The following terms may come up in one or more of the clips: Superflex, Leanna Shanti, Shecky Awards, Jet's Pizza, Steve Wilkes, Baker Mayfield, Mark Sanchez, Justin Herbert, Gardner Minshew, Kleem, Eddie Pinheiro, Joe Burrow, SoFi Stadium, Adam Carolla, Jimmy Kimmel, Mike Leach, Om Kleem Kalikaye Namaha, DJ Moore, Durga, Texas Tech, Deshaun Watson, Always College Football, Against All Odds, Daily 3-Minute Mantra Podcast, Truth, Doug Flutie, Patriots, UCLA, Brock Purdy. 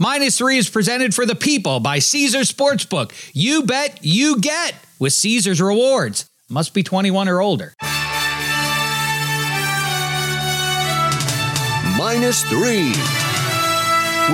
Minus 3 is presented for the people by Caesar Sportsbook. You bet, you get with Caesar's Rewards. Must be 21 or older. Minus 3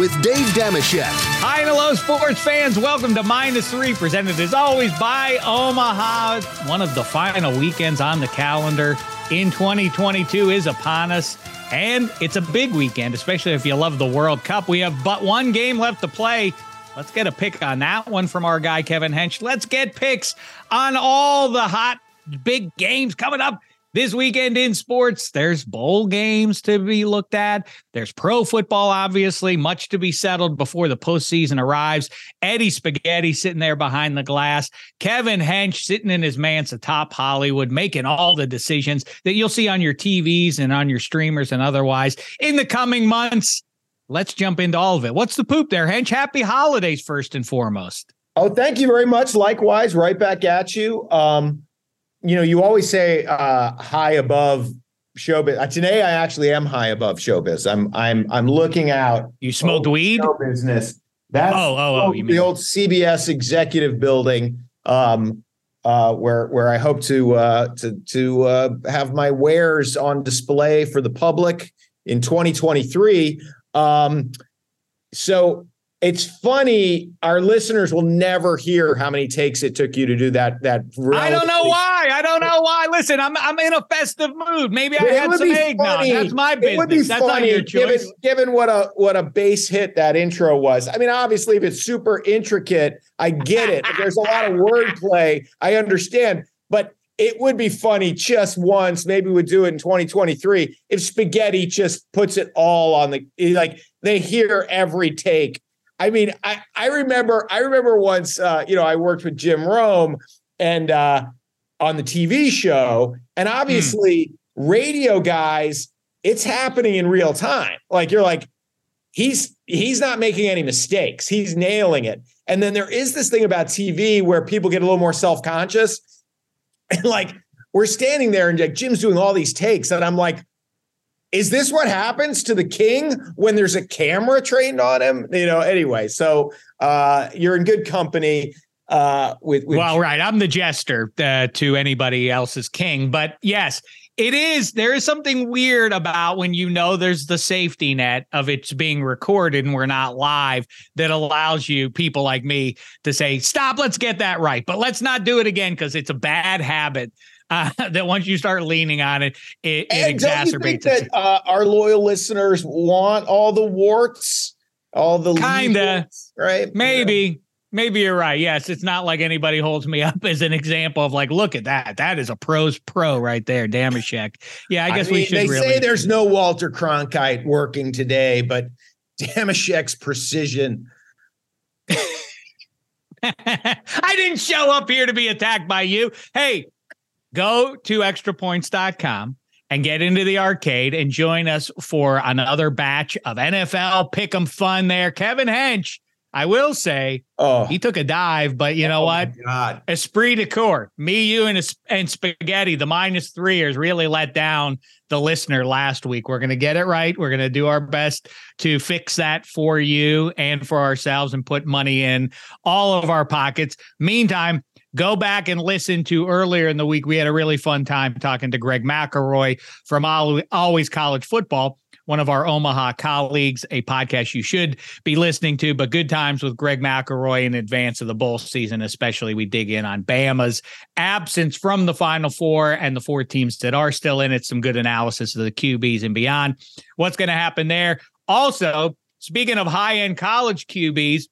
with Dave Damashek. Hi and hello, sports fans. Welcome to Minus 3, presented as always by Omaha. One of the final weekends on the calendar in 2022 is upon us. And it's a big weekend, especially if you love the World Cup. We have but one game left to play. Let's get a pick on that one from our guy, Kevin Hench. Let's get picks on all the hot big games coming up this weekend in sports. There's bowl games to be looked at. There's pro football, obviously, much to be settled before the postseason arrives. Eddie Spaghetti sitting there behind the glass. Kevin Hench sitting in his manse atop Hollywood, making all the decisions that you'll see on your TVs and on your streamers and otherwise in the coming months. Let's jump into all of it. What's the poop there, Hench? Happy holidays, first and foremost. Oh, thank you very much. Likewise, right back at you. You know, you always say high above showbiz. Today, I actually am high above showbiz. I'm looking out. You smoked weed? Show business. That's old CBS executive building, where I hope to have my wares on display for the public in 2023. So it's funny. Our listeners will never hear how many takes it took you to do that. I don't know why. Listen, I'm in a festive mood. Maybe I had some eggnog. That's my business. It would be That's funny, not your choice. Given what a base hit that intro was. I mean, obviously, if it's super intricate, I get it. There's a lot of wordplay. I understand, but it would be funny just once. Maybe we'd do it in 2023 if Spaghetti just puts it all on the, like, they hear every take. I mean, I remember once, you know, I worked with Jim Rome and on the TV show, and obviously radio guys, it's happening in real time. Like, you're like, he's not making any mistakes. He's nailing it. And then there is this thing about TV where people get a little more self-conscious. And like, we're standing there and like Jim's doing all these takes, and I'm like, is this what happens to the king when there's a camera trained on him? You know, anyway, so you're in good company with well, right. I'm the jester to anybody else's king. But yes, it is. There is something weird about when, you know, there's the safety net of it's being recorded and we're not live, that allows you, people like me, to say, stop, let's get that right. But let's not do it again, because it's a bad habit. That once you start leaning on it, it exacerbates. Don't you think that our loyal listeners want all the warts, all the kinda, right? Maybe you're right. Yes, it's not like anybody holds me up as an example of like, look at that. That is a pro's pro right there, Damashek. Yeah, I guess we should. They say there's no Walter Cronkite working today, but Damashek's precision. I didn't show up here to be attacked by you. Hey. Go to extrapoints.com and get into the arcade and join us for another batch of NFL pick'em fun there. Kevin Hench, I will say, he took a dive, but you know what? God. Esprit de corps, me, you, and Spaghetti, the -3ers really let down the listener last week. We're going to get it right. We're going to do our best to fix that for you and for ourselves and put money in all of our pockets. Meantime, go back and listen to earlier in the week. We had a really fun time talking to Greg McElroy from Always College Football, one of our Omaha colleagues, a podcast you should be listening to, but good times with Greg McElroy in advance of the bowl season, especially. We dig in on Bama's absence from the Final Four and the four teams that are still in it. Some good analysis of the QBs and beyond. What's going to happen there? Also, speaking of high-end college QBs,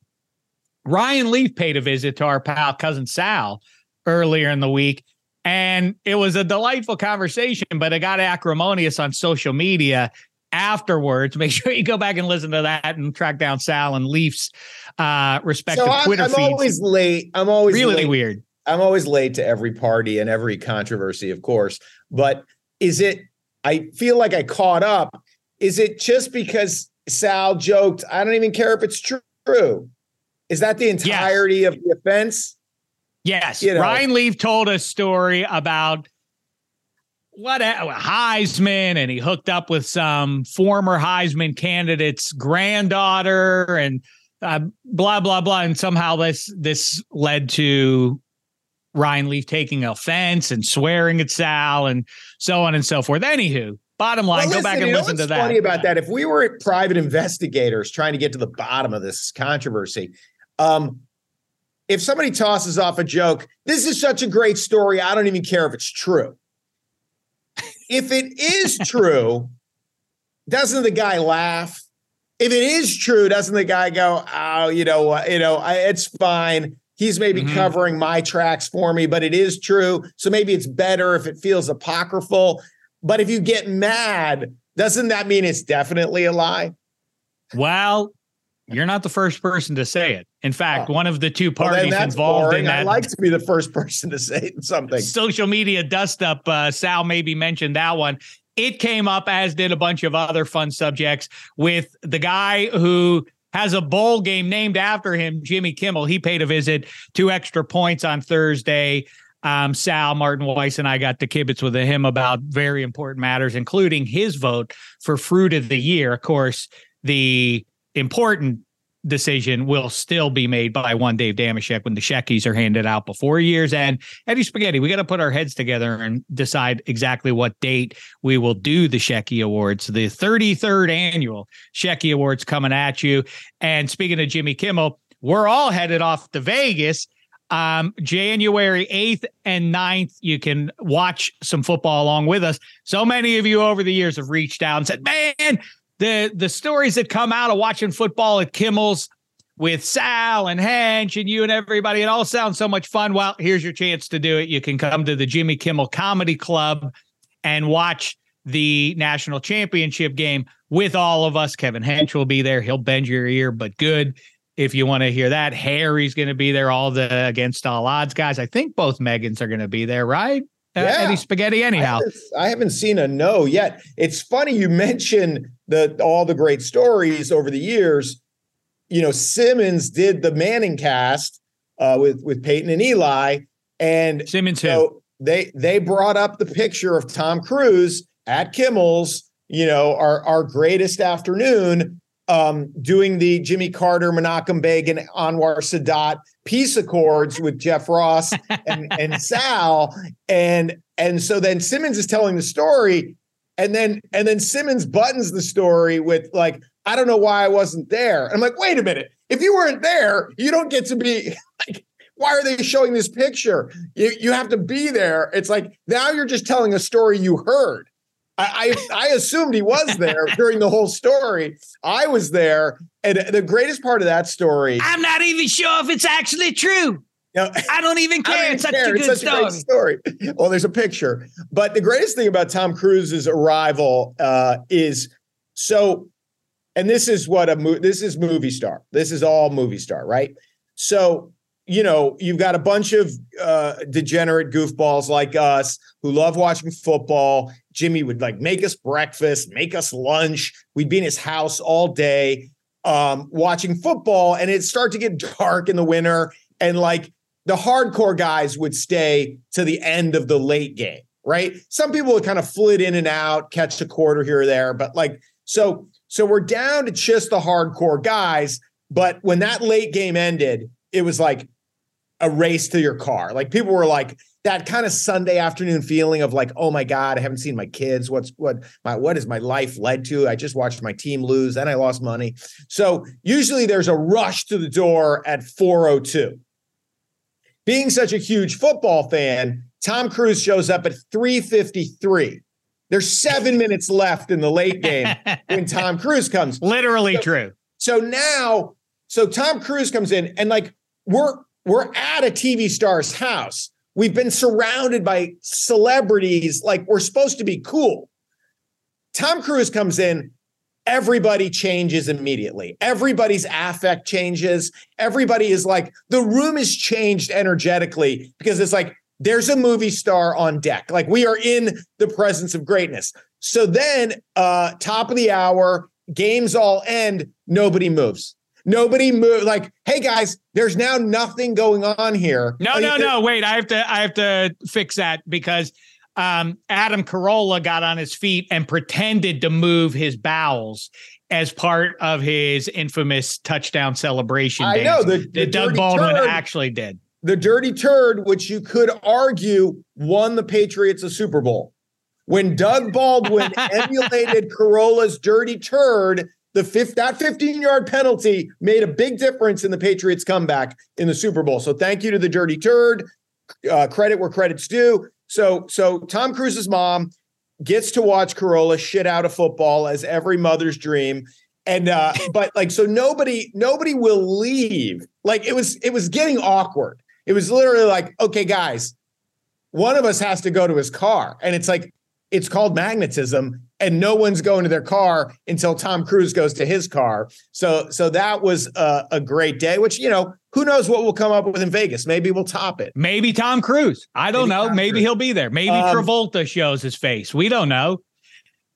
Ryan Leaf paid a visit to our pal, cousin Sal, earlier in the week, and it was a delightful conversation, but it got acrimonious on social media afterwards. Make sure you go back and listen to that and track down Sal and Leaf's respective Twitter feeds. I'm always late. I'm always really late. Weird. I'm always late to every party and every controversy, of course. But I feel like I caught up. Is it just because Sal joked, I don't even care if it's true? Is that the entirety of the offense? Yes. You know. Ryan Leaf told a story about Heisman, and he hooked up with some former Heisman candidate's granddaughter, and blah blah blah. And somehow this led to Ryan Leaf taking offense and swearing at Sal, and so on and so forth. Anywho, bottom line, go back and listen to that. What's funny about that, if we were private investigators trying to get to the bottom of this controversy, if somebody tosses off a joke, this is such a great story, I don't even care if it's true. If it is true, doesn't the guy laugh? If it is true, doesn't the guy go, oh, it's fine. He's maybe covering my tracks for me, but it is true. So maybe it's better if it feels apocryphal. But if you get mad, doesn't that mean it's definitely a lie? Well, you're not the first person to say it. In fact, one of the two parties involved in that. I'd like to be the first person to say something. Social media dust up. Sal maybe mentioned that one. It came up, as did a bunch of other fun subjects, with the guy who has a bowl game named after him, Jimmy Kimmel. He paid a visit, 2 extra points on Thursday. Sal, Martin Weiss, and I got to kibitz with him about very important matters, including his vote for Fruit of the Year. Of course, the important decision will still be made by one Dave Damashek when the Shekis are handed out before year's end. Eddie Spaghetti, we got to put our heads together and decide exactly what date we will do the Shecky Awards. The 33rd annual Shecky Awards coming at you. And speaking of Jimmy Kimmel, we're all headed off to Vegas. January 8th and 9th, you can watch some football along with us. So many of you over the years have reached out and said, man, the stories that come out of watching football at Kimmel's with Sal and Hench and you and everybody, it all sounds so much fun. Well, here's your chance to do it. You can come to the Jimmy Kimmel Comedy Club and watch the national championship game with all of us. Kevin Hench will be there. He'll bend your ear, but good. If you want to hear that, Harry's going to be there. All the Against All Odds guys. I think both Megans are going to be there, right? Yeah. Eddie Spaghetti anyhow. I haven't seen a no yet. It's funny you mention all the great stories over the years. You know, Simmons did the Manning cast with Peyton and Eli, and Simmons so they brought up the picture of Tom Cruise at Kimmel's, you know, our greatest afternoon, doing the Jimmy Carter, Menachem Begin, Anwar Sadat peace accords with Jeff Ross and Sal. And so then Simmons is telling the story, and then Simmons buttons the story with, like, I don't know why I wasn't there. And I'm like, wait a minute. If you weren't there, you don't get to be like, why are they showing this picture? You have to be there. It's like, now you're just telling a story you heard. I assumed he was there during the whole story. I was there. And the greatest part of that story, I'm not even sure if it's actually true. No, I don't even care. It's such a good story. Well, there's a picture. But the greatest thing about Tom Cruise's arrival is so, and this is what this is movie star. This is all movie star, right? So, you know, you've got a bunch of degenerate goofballs like us who love watching football. Jimmy would like make us breakfast, make us lunch. We'd be in his house all day watching football, and it'd start to get dark in the winter. And like the hardcore guys would stay to the end of the late game, right? Some people would kind of flit in and out, catch a quarter here or there, but like, so we're down to just the hardcore guys. But when that late game ended, it was like a race to your car. Like people were like that kind of Sunday afternoon feeling of like, oh my God, I haven't seen my kids. What is my life led to? I just watched my team lose and I lost money. So usually there's a rush to the door at 4:02. Being such a huge football fan, Tom Cruise shows up at 3:53. There's 7 minutes left in the late game when Tom Cruise comes. Literally so, true. So Tom Cruise comes in, and like we're at a TV star's house. We've been surrounded by celebrities. Like, we're supposed to be cool. Tom Cruise comes in. Everybody changes immediately. Everybody's affect changes. Everybody is like, the room is changed energetically because it's like, there's a movie star on deck. Like, we are in the presence of greatness. So then top of the hour, games all end. Nobody moves. Nobody move. Like, hey guys, there's now nothing going on here. No. Wait, I have to fix that because Adam Carolla got on his feet and pretended to move his bowels as part of his infamous touchdown celebration. I know that Doug Baldwin actually did. The dirty turd, which you could argue won the Patriots a Super Bowl. When Doug Baldwin emulated Carolla's dirty turd, that 15-yard penalty made a big difference in the Patriots' comeback in the Super Bowl. So thank you to the dirty turd. Credit where credit's due. So Tom Cruise's mom gets to watch Carolla shit out of football, as every mother's dream. And so nobody will leave. Like it was getting awkward. It was literally like, okay, guys, one of us has to go to his car. And it's like, it's called magnetism, and no one's going to their car until Tom Cruise goes to his car. So that was a great day, which, you know, who knows what we'll come up with in Vegas. Maybe we'll top it. Maybe Tom Cruise. I don't know. Maybe he'll be there. Maybe Travolta shows his face. We don't know.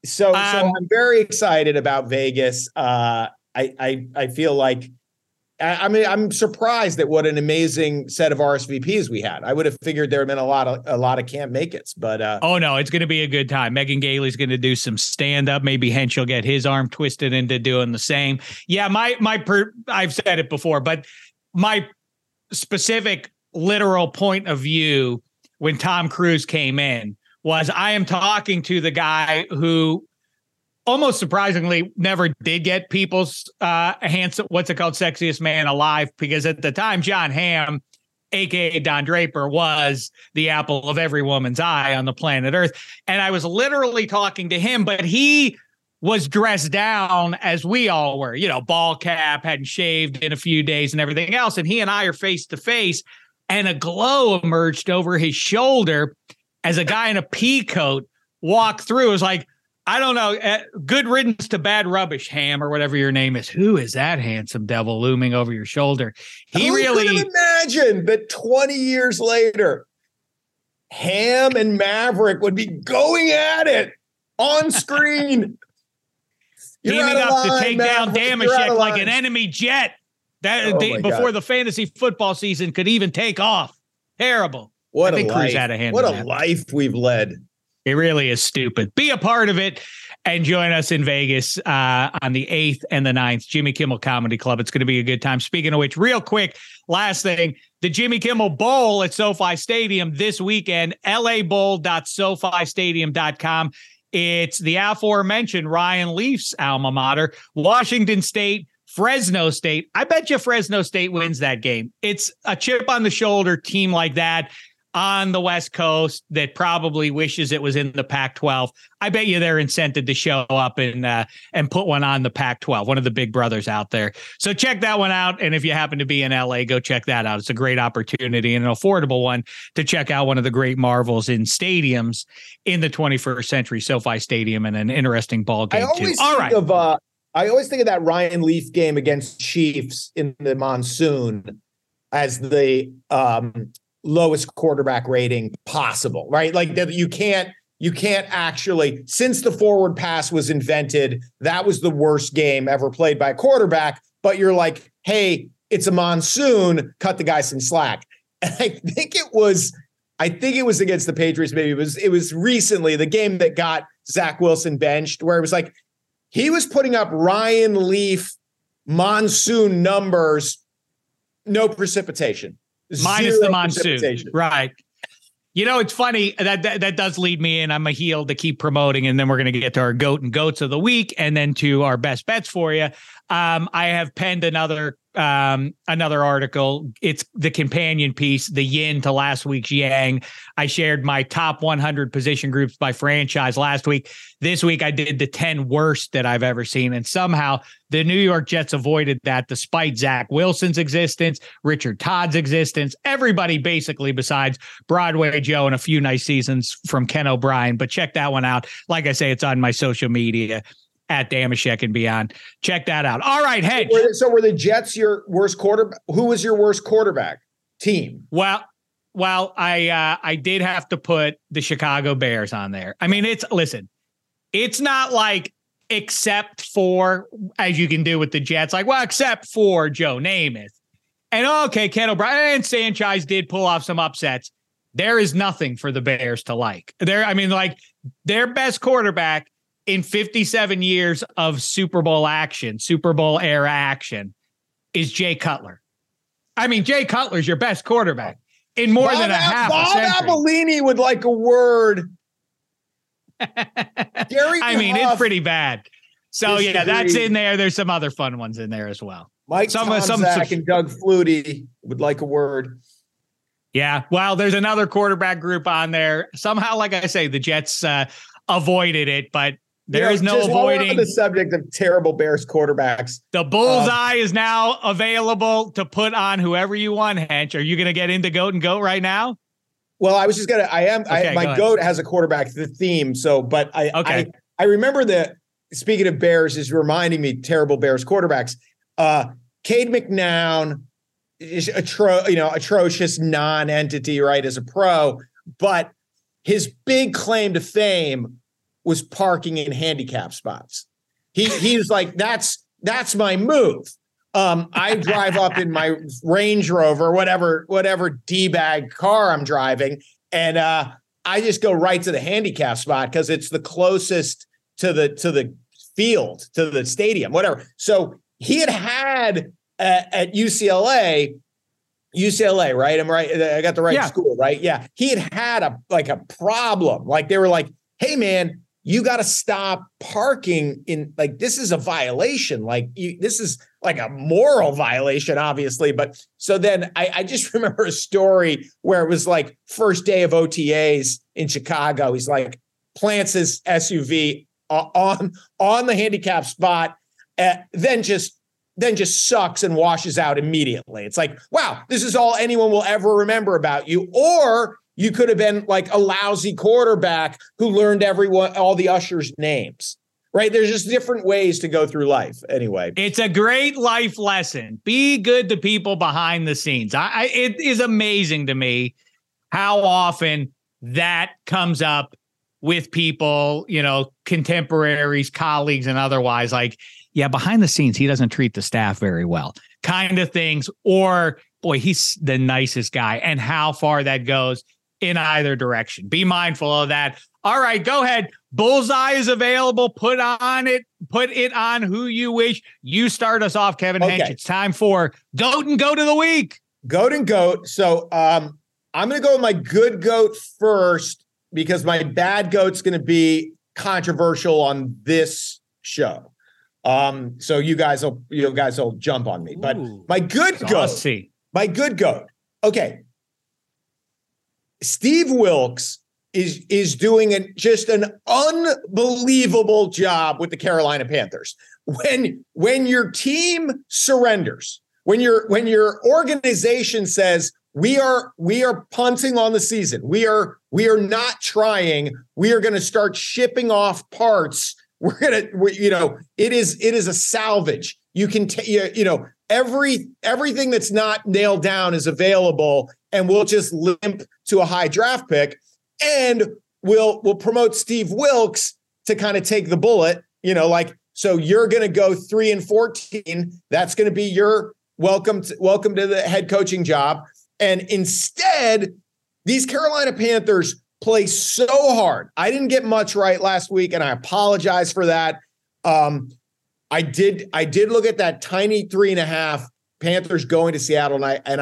So I'm very excited about Vegas. I feel like, I mean, I'm surprised at what an amazing set of RSVPs we had. I would have figured there had been a lot of can't make it, but oh no, it's going to be a good time. Megan Gailey's going to do some stand up. Maybe Hench will get his arm twisted into doing the same. Yeah, I've said it before, but my specific literal point of view when Tom Cruise came in was, I am talking to the guy who, almost surprisingly, never did get people's handsome, what's it called, sexiest man alive, because at the time, John Hamm, a.k.a. Don Draper, was the apple of every woman's eye on the planet Earth. And I was literally talking to him, but he was dressed down as we all were, you know, ball cap, hadn't shaved in a few days and everything else. And he and I are face to face, and a glow emerged over his shoulder as a guy in a pea coat walked through. It was like, I don't know. Good riddance to bad rubbish, Ham, or whatever your name is. Who is that handsome devil looming over your shoulder? Who could have imagined that 20 years later, Ham and Maverick would be going at it on screen. Teaming up line, to take Maverick, down Damashek like an enemy jet before the fantasy football season could even take off. Terrible. What a life. What a life we've led. It really is stupid. Be a part of it and join us in Vegas on the 8th and the 9th, Jimmy Kimmel Comedy Club. It's going to be a good time. Speaking of which, real quick, last thing, the Jimmy Kimmel Bowl at SoFi Stadium this weekend, labowl.sofistadium.com. It's the aforementioned Ryan Leaf's alma mater, Washington State, Fresno State. I bet you Fresno State wins that game. It's a chip on the shoulder team like that on the West Coast that probably wishes it was in the Pac-12. I bet you they're incented to show up and put one on the Pac-12, one of the big brothers out there. So check that one out. And if you happen to be in LA, go check that out. It's a great opportunity and an affordable one to check out one of the great marvels in stadiums in the 21st century, SoFi Stadium, and an interesting ball game. I always think of that Ryan Leaf game against Chiefs in the monsoon as the lowest quarterback rating possible, right? Like that you can't actually, since the forward pass was invented, that was the worst game ever played by a quarterback, but you're like, hey, it's a monsoon, cut the guy some slack. And I think it was against the Patriots. Maybe it was recently, the game that got Zach Wilson benched, where it was like, he was putting up Ryan Leaf monsoon numbers, no precipitation. Minus the monsoon, right? You know, it's funny that does lead me in. I'm a heel to keep promoting, and then we're going to get to our goat and goats of the week, and then to our best bets for you. I have penned another article. It's the companion piece, the yin to last week's yang. I shared my top 100 position groups by franchise last week. This week, I did the 10 worst that I've ever seen. And somehow the New York Jets avoided that, despite Zach Wilson's existence, Richard Todd's existence, everybody basically besides Broadway Joe and a few nice seasons from Ken O'Brien. But check that one out. Like I say, it's on my social media. At Damashek and Beyond. Check that out. All right, Hench. So were the Jets your worst quarterback? Who was your worst quarterback team? Well, I did have to put the Chicago Bears on there. I mean, it's not like except for, as you can do with the Jets, like, well, except for Joe Namath. And okay, Ken O'Brien and Sanchez did pull off some upsets. There is nothing for the Bears to like. Their best quarterback in 57 years of Super Bowl action, Super Bowl era action, is Jay Cutler. Jay Cutler's your best quarterback in more than a half a century. Bob Avellini would like a word. It's pretty bad. So, yeah, that's in there. There's some other fun ones in there as well. Mike Tomczak and Doug Flutie would like a word. Yeah, well, there's another quarterback group on there. Somehow, like I say, the Jets avoided it, but there is no avoiding the subject of terrible Bears quarterbacks. The bullseye is now available to put on whoever you want, Hench. Are you going to get into Goat and Goat right now? Well, I was just going to – I am okay, – my Goat has a quarterback, the theme. So, but I remember that – speaking of Bears is reminding me terrible Bears quarterbacks. Cade McNown is atrocious non-entity, right, as a pro. But his big claim to fame was parking in handicap spots. He was like, that's my move. I drive up in my Range Rover, whatever D-bag car I'm driving, and I just go right to the handicap spot because it's the closest to the field, to the stadium, whatever. So he had at UCLA, right? I'm right. I got the right school, right? Yeah. He had a problem. Like they were like, hey man, you got to stop parking in, like, this is a violation. Like this is like a moral violation, obviously. But so then I just remember a story where it was like first day of OTAs in Chicago. He's like plants his SUV on the handicap spot, then just sucks and washes out immediately. It's like, wow, this is all anyone will ever remember about you. Or you could have been like a lousy quarterback who learned all the ushers' names, right? There's just different ways to go through life. Anyway, it's a great life lesson. Be good to people behind the scenes. It is amazing to me how often that comes up with people, contemporaries, colleagues, and otherwise, like, yeah, behind the scenes, he doesn't treat the staff very well, kind of things. Or, boy, he's the nicest guy, and how far that goes in either direction. Be mindful of that. All right, go ahead. Bullseye is available. Put it on who you wish. You start us off, Kevin Hench. It's time for Goat and Goat of the Week. Goat and Goat. So I'm going to go with my good goat first because my bad goat's going to be controversial on this show. So you guys will jump on me, but my good goat, Okay. Steve Wilkes is doing just an unbelievable job with the Carolina Panthers. When your team surrenders, when your organization says, we are punting on the season, we are not trying, we are going to start shipping off parts. It is a salvage. You can everything that's not nailed down is available, and we'll just limp to a high draft pick, and we'll promote Steve Wilkes to kind of take the bullet. So you're going to go 3-14. That's going to be your welcome to the head coaching job. And instead, these Carolina Panthers play so hard. I didn't get much right last week, and I apologize for that. I did look at that tiny 3.5 Panthers going to Seattle, and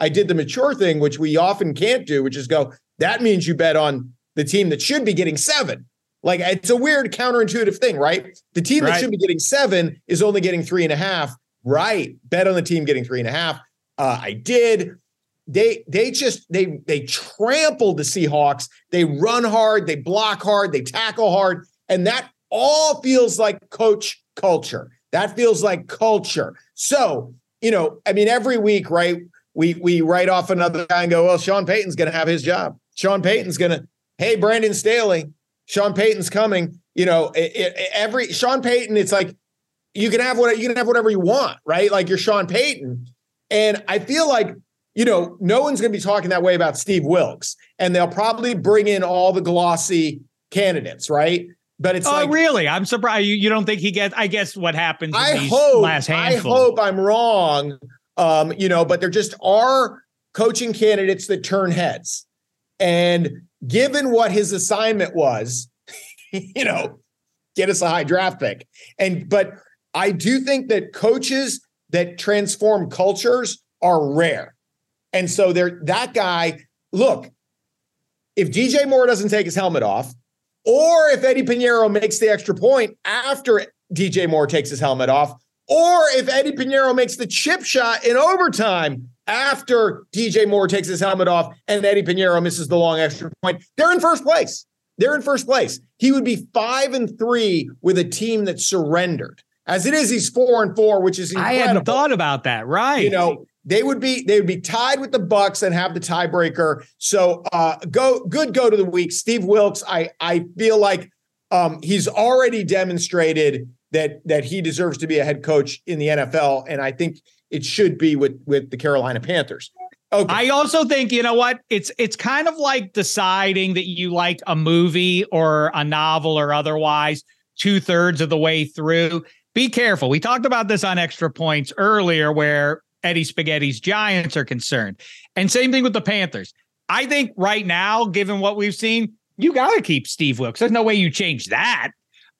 I did the mature thing, which we often can't do, which is go, that means you bet on the team that should be getting 7. Like, it's a weird counterintuitive thing, right? The team that should be getting 7 is only getting 3.5, right? Bet on the team getting 3.5. I did. They trampled the Seahawks. They run hard, they block hard, they tackle hard. And that all feels like coach culture. That feels like culture. So, every week, right, we write off another guy and go, well, Sean Payton's going to have his job. Sean Payton's going to, hey, Brandon Staley, Sean Payton's coming. Sean Payton, it's like, you can have whatever you want, right? Like, you're Sean Payton. And I feel like, no one's going to be talking that way about Steve Wilkes, and they'll probably bring in all the glossy candidates, right? But it's really? I'm surprised you don't think he gets. I guess what happens. I hope I'm wrong. But there just are coaching candidates that turn heads, And given what his assignment was, you know, get us a high draft pick. But I do think that coaches that transform cultures are rare. And so that guy, look, if DJ Moore doesn't take his helmet off, or if Eddie Pinheiro makes the extra point after DJ Moore takes his helmet off, or if Eddie Pinheiro makes the chip shot in overtime after DJ Moore takes his helmet off and Eddie Pinheiro misses the long extra point, they're in first place. They're in first place. He would be 5-3 with a team that surrendered. As it is, he's 4-4, which is incredible. I hadn't thought about that, right? You know, they would be tied with the Bucks and have the tiebreaker. So go to the week. Steve Wilkes, I feel like he's already demonstrated that he deserves to be a head coach in the NFL, and I think it should be with the Carolina Panthers. Okay. I also think, you know what, it's kind of like deciding that you like a movie or a novel or otherwise 2/3 of the way through. Be careful. We talked about this on Extra Points earlier where Eddie Spaghetti's Giants are concerned. And same thing with the Panthers. I think right now, given what we've seen, you got to keep Steve Wilkes. There's no way you change that.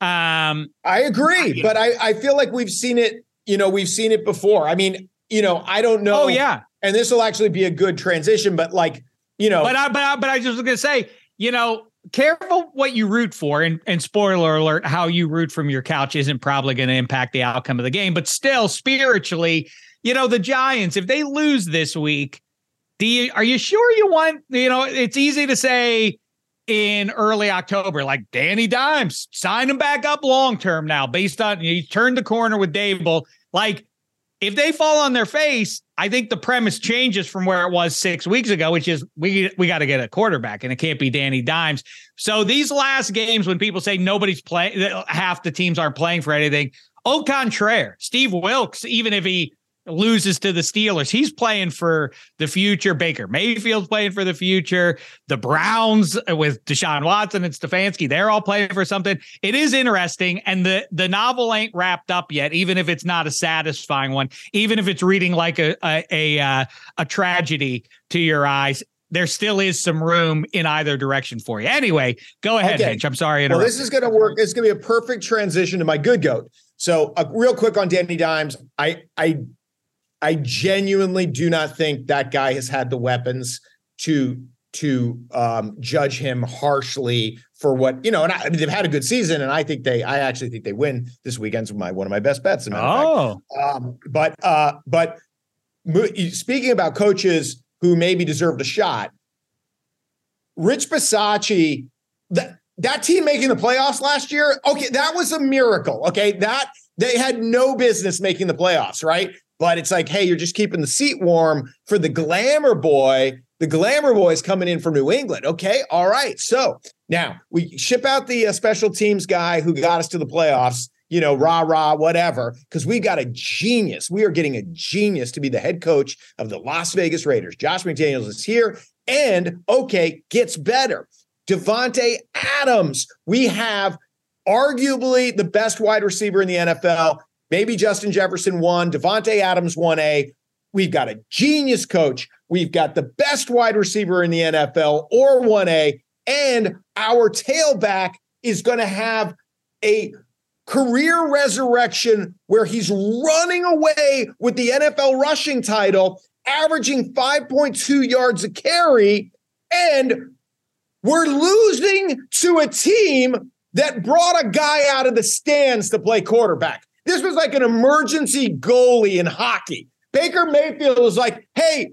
I agree, but I feel like we've seen it. You know, we've seen it before. I mean, you know, I don't know. Oh, yeah. And this will actually be a good transition, but like, you know. But I just was going to say, you know, careful what you root for, and spoiler alert, how you root from your couch isn't probably going to impact the outcome of the game. But still, spiritually, you know, the Giants, if they lose this week, are you sure you want, you know, it's easy to say in early October, like Danny Dimes, sign him back up long-term now based on, he turned the corner with Dable. Like, if they fall on their face, I think the premise changes from where it was 6 weeks ago, which is we got to get a quarterback, and it can't be Danny Dimes. So these last games, when people say nobody's playing, half the teams aren't playing for anything, au contraire, Steve Wilkes, even if he loses to the Steelers, he's playing for the future. Baker Mayfield's playing for the future. The Browns with Deshaun Watson and Stefanski, they're all playing for something. It is interesting, and the novel ain't wrapped up yet, even if it's not a satisfying one, even if it's reading like a tragedy to your eyes. There still is some room in either direction for you. Anyway, go ahead, Hench. I'm sorry. Well, this is going to work. It's going to be a perfect transition to my good goat. So real quick on Danny Dimes, I genuinely do not think that guy has had the weapons to judge him harshly for what, you know, and they've had a good season, and I actually think they win this weekend's one of my best bets. But speaking about coaches who maybe deserved a shot, Rich Bisaccia, that team making the playoffs last year. Okay. That was a miracle. Okay. That they had no business making the playoffs. Right. But it's like, hey, you're just keeping the seat warm for the glamour boy. The glamour boy is coming in from New England. Okay, all right. So now we ship out the special teams guy who got us to the playoffs, you know, rah-rah, whatever, because we got a genius. We are getting a genius to be the head coach of the Las Vegas Raiders. Josh McDaniels is here and, okay, gets better. Devontae Adams, we have arguably the best wide receiver in the NFL. Maybe Justin Jefferson won. Devontae Adams 1A. We've got a genius coach. We've got the best wide receiver in the NFL or 1A. And our tailback is going to have a career resurrection where he's running away with the NFL rushing title, averaging 5.2 yards a carry. And we're losing to a team that brought a guy out of the stands to play quarterback. This was like an emergency goalie in hockey. Baker Mayfield was like, hey,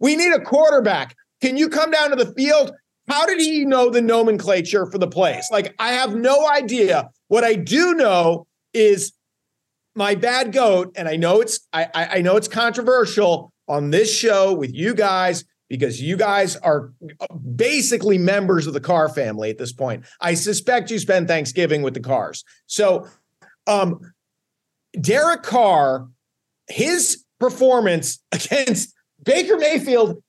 we need a quarterback. Can you come down to the field? How did he know the nomenclature for the plays? Like, I have no idea. What I do know is my bad goat. And I know it's controversial on this show with you guys, because you guys are basically members of the Carr family at this point. I suspect you spend Thanksgiving with the Carrs. So, Derek Carr, his performance against Baker Mayfield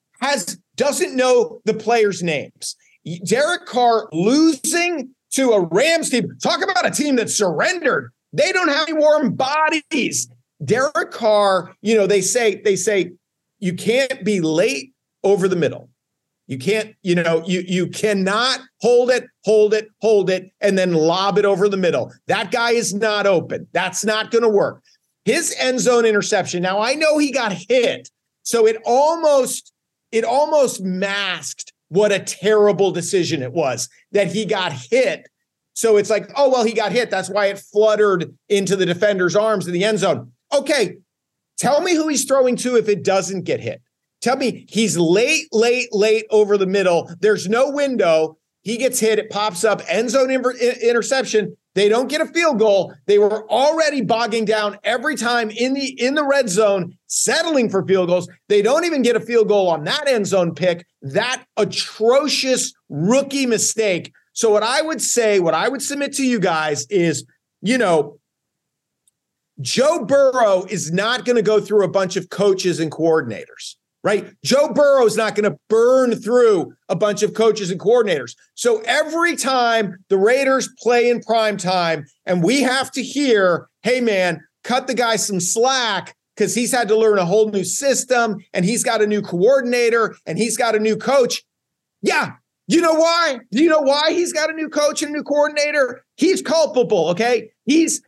doesn't know the players' names. Derek Carr losing to a Rams team. Talk about a team that surrendered. They don't have any warm bodies. Derek Carr, you know, they say you can't be late over the middle. You can't, you know, you cannot hold it, and then lob it over the middle. That guy is not open. That's not going to work. His end zone interception. Now, I know he got hit, so it almost masked what a terrible decision it was that he got hit. So it's like, oh, well, he got hit. That's why it fluttered into the defender's arms in the end zone. Okay, tell me who he's throwing to if it doesn't get hit. Tell me he's late over the middle. There's no window. He gets hit. It pops up. End zone interception. They don't get a field goal. They were already bogging down every time in the red zone, settling for field goals. They don't even get a field goal on that end zone pick. That atrocious rookie mistake. So what I would say, what I would submit to you guys is, you know, Joe Burrow is not going to go through a bunch of coaches and coordinators. Right? Joe Burrow is not going to burn through a bunch of coaches and coordinators. So every time the Raiders play in prime time and we have to hear, hey, man, cut the guy some slack because he's had to learn a whole new system and he's got a new coordinator and he's got a new coach. Yeah. You know why? You know why he's got a new coach and a new coordinator? He's culpable. OK, he is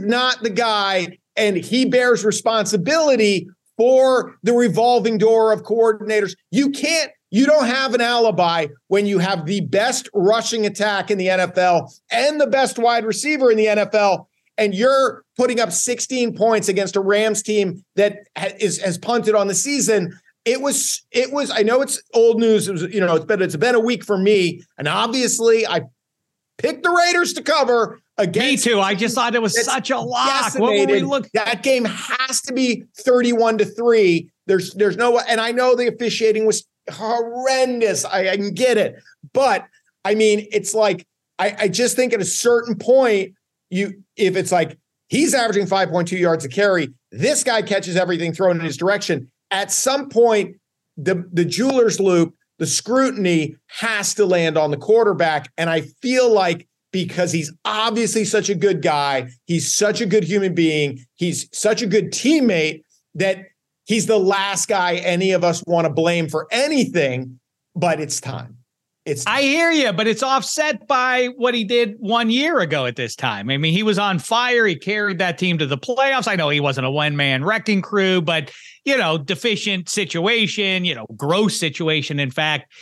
not the guy, and he bears responsibility for the revolving door of coordinators. You don't have an alibi when you have the best rushing attack in the NFL and the best wide receiver in the NFL, and you're putting up 16 points against a Rams team that has punted on the season. It was, I know it's old news. It was, you know, it's been a week for me. And obviously I picked the Raiders to cover. Me too. I just thought it was such a lock. What were we looking? That game has to be 31-3. There's no, and I know the officiating was horrendous. I can get it, but I mean, it's like I just think at a certain point, if it's like he's averaging 5.2 yards a carry, this guy catches everything thrown in his direction. At some point, the jeweler's loop, the scrutiny has to land on the quarterback, and I feel like, because he's obviously such a good guy, he's such a good human being, he's such a good teammate, that he's the last guy any of us want to blame for anything, but it's time. I hear you, but it's offset by what he did 1 year ago at this time. I mean, he was on fire. He carried that team to the playoffs. I know he wasn't a one-man wrecking crew, but, you know, deficient situation, you know, gross situation, in fact.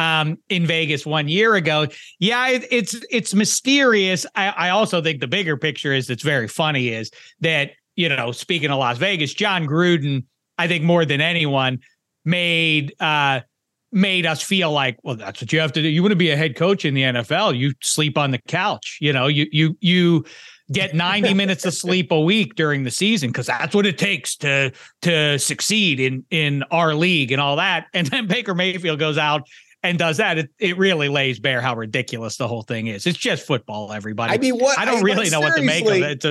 In Vegas 1 year ago. Yeah, it's mysterious. I also think the bigger picture is that's very funny is that, you know, speaking of Las Vegas, John Gruden, I think more than anyone, made us feel like, well, that's what you have to do. You want to be a head coach in the NFL, you sleep on the couch. You know, you get 90 minutes of sleep a week during the season because that's what it takes to succeed in our league and all that. And then Baker Mayfield goes out and does that. It really lays bare how ridiculous the whole thing is. It's just football, everybody. I mean, I don't really know what to make of it.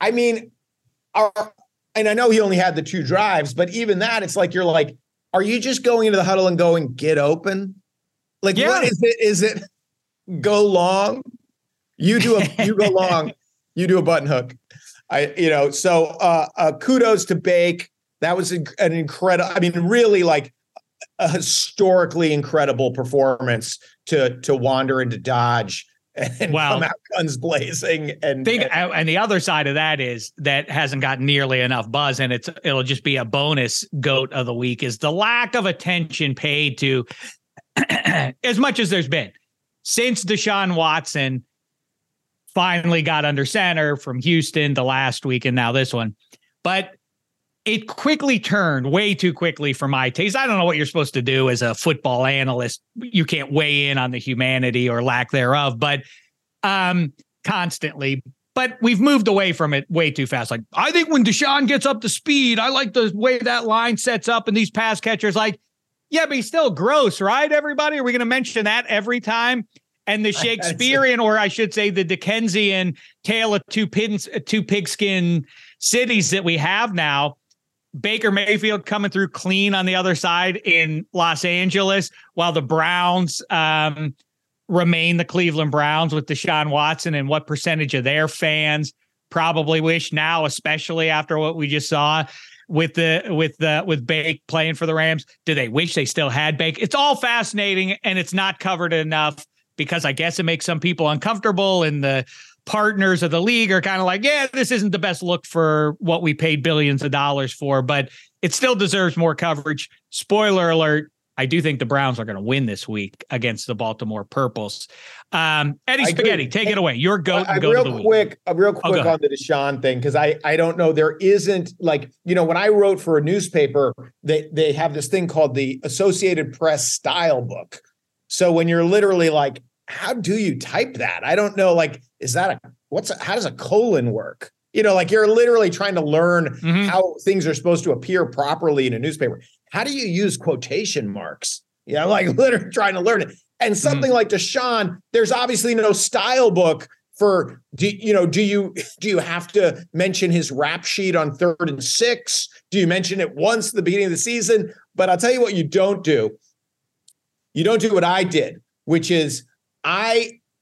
I know he only had the two drives, but even that, it's like, you're like, are you just going into the huddle and going, get open? Like, yeah. What is it? Is it go long? You go long, you do a button hook. Kudos to Bake. That was an incredible, I mean, really like, a historically incredible performance to wander into Dodge and come out guns blazing. And the other side of that is that hasn't gotten nearly enough buzz, and it'll just be a bonus goat of the week is the lack of attention paid to as much as there's been since Deshaun Watson finally got under center from Houston the last week and now this one. But it quickly turned way too quickly for my taste. I don't know what you're supposed to do as a football analyst. You can't weigh in on the humanity or lack thereof, but constantly. But we've moved away from it way too fast. Like, I think when Deshaun gets up to speed, I like the way that line sets up and these pass catchers, like, yeah, but he's still gross, right, everybody? Are we going to mention that every time? And the Shakespearean, or I should say the Dickensian tale of two pigskin cities that we have now, Baker Mayfield coming through clean on the other side in Los Angeles, while the Browns remain the Cleveland Browns with Deshaun Watson and what percentage of their fans probably wish now, especially after what we just saw, with Baker playing for the Rams? Do they wish they still had Baker? It's all fascinating, and it's not covered enough because I guess it makes some people uncomfortable, and the partners of the league are kind of like, yeah, this isn't the best look for what we paid billions of dollars for, but it still deserves more coverage. Spoiler alert, I do think the Browns are going to win this week against the Baltimore Purples. Eddie Spaghetti, take it away. Your go to the week. Real quick on the Deshaun thing, because I don't know. There isn't, like, you know, when I wrote for a newspaper, they have this thing called the Associated Press Style Book. So when you're literally like, how do you type that? I don't know. Like, is that how does a colon work? You know, like, you're literally trying to learn how things are supposed to appear properly in a newspaper. How do you use quotation marks? Yeah. Like, literally trying to learn it. And something like Deshaun, there's obviously no style book for, do you have to mention his rap sheet on 3rd and 6? Do you mention it once at the beginning of the season? But I'll tell you what you don't do. You don't do what I did, which is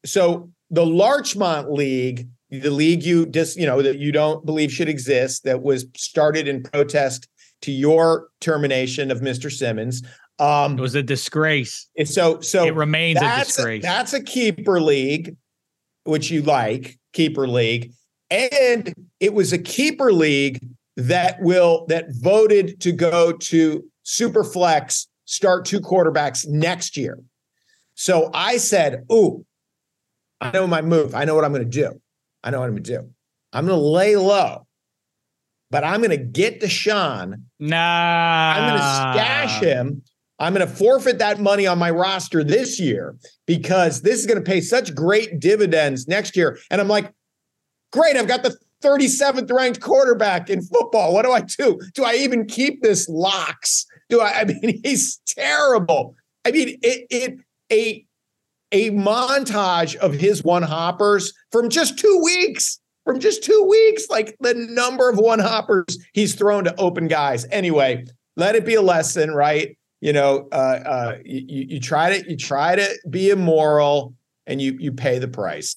so the Larchmont League, the league that you don't believe should exist, that was started in protest to your termination of Mr. Simmons. It was a disgrace. So it remains a disgrace. That's a keeper league, which you like, keeper league. And it was a keeper league that voted to go to Superflex, start 2 quarterbacks next year. So I said, ooh, I know my move. I know what I'm going to do. I'm going to lay low, but I'm going to get Deshaun. Nah. I'm going to stash him. I'm going to forfeit that money on my roster this year because this is going to pay such great dividends next year. And I'm like, great, I've got the 37th ranked quarterback in football. What do I do? Do I even keep this locks? I mean, he's terrible. I mean, a montage of his one-hoppers from just two weeks, like the number of one-hoppers he's thrown to open guys. Anyway, let it be a lesson, right? You know, you try to be immoral, and you pay the price.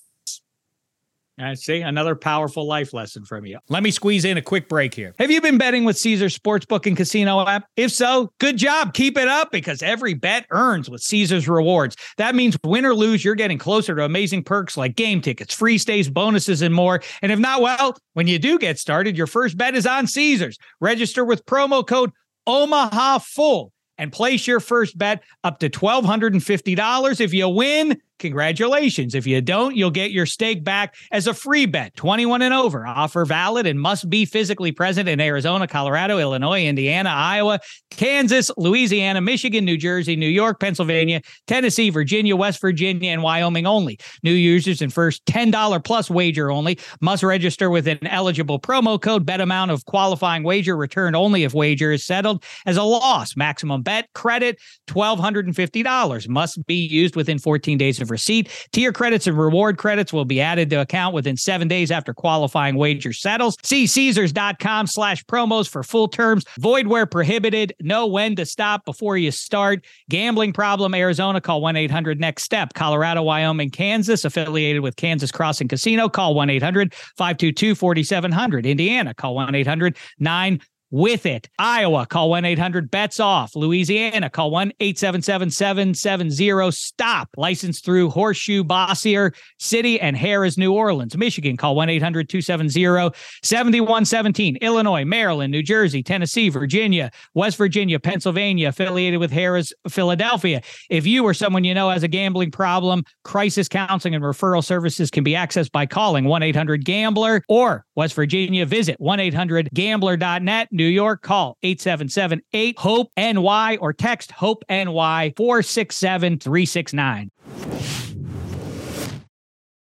I see. Another powerful life lesson from you. Let me squeeze in a quick break here. Have you been betting with Caesar Sportsbook and Casino app? If so, good job. Keep it up, because every bet earns with Caesar's rewards. That means win or lose, you're getting closer to amazing perks like game tickets, free stays, bonuses, and more. And if not, well, when you do get started, your first bet is on Caesar's. Register with promo code OMAHAFULL and place your first bet up to $1,250. If you win, congratulations. If you don't, you'll get your stake back as a free bet. 21 and over. Offer valid and must be physically present in Arizona, Colorado, Illinois, Indiana, Iowa, Kansas, Louisiana, Michigan, New Jersey, New York, Pennsylvania, Tennessee, Virginia, West Virginia, and Wyoming only. New users and first $10 plus wager only. Must register with an eligible promo code. Bet amount of qualifying wager returned only if wager is settled as a loss. Maximum bet credit $1,250. Must be used within 14 days of receipt. Tier credits and reward credits will be added to account within 7 days after qualifying wager settles. See Caesars.com/promos for full terms. Void where prohibited. Know when to stop before you start. Gambling problem? Arizona, call 1-800-NEXT-STEP. Colorado, Wyoming, Kansas, affiliated with Kansas Crossing Casino, call 1-800-522-4700. Indiana, call 1-800-9 with it. Iowa, call 1-800-BETS-OFF. Louisiana, call 1-877-770-STOP. Licensed through Horseshoe, Bossier City, and Harrah's, New Orleans. Michigan, call 1-800-270-7117. Illinois, Maryland, New Jersey, Tennessee, Virginia, West Virginia, Pennsylvania, affiliated with Harrah's, Philadelphia. If you or someone you know has a gambling problem, crisis counseling and referral services can be accessed by calling 1-800-GAMBLER or West Virginia, visit 1-800-GAMBLER.net. New York, call 877-8-HOPE-NY or text HOPE-NY 467-369.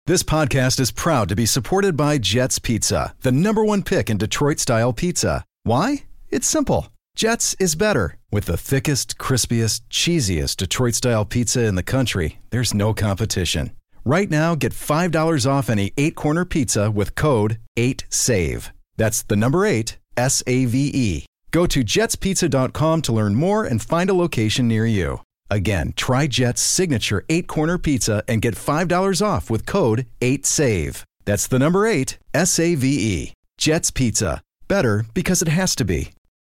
This podcast is proud to be supported by Jet's Pizza, the #1 pick in Detroit-style pizza. Why? It's simple. Jet's is better. With the thickest, crispiest, cheesiest Detroit-style pizza in the country, there's no competition. Right now, get $5 off any 8-corner pizza with code 8SAVE. That's the number 8. SAVE. Go to jetspizza.com to learn more and find a location near you. Again, try Jet's signature 8-corner pizza and get $5 off with code 8SAVE. That's the number 8, SAVE. Jet's Pizza. Better because it has to be.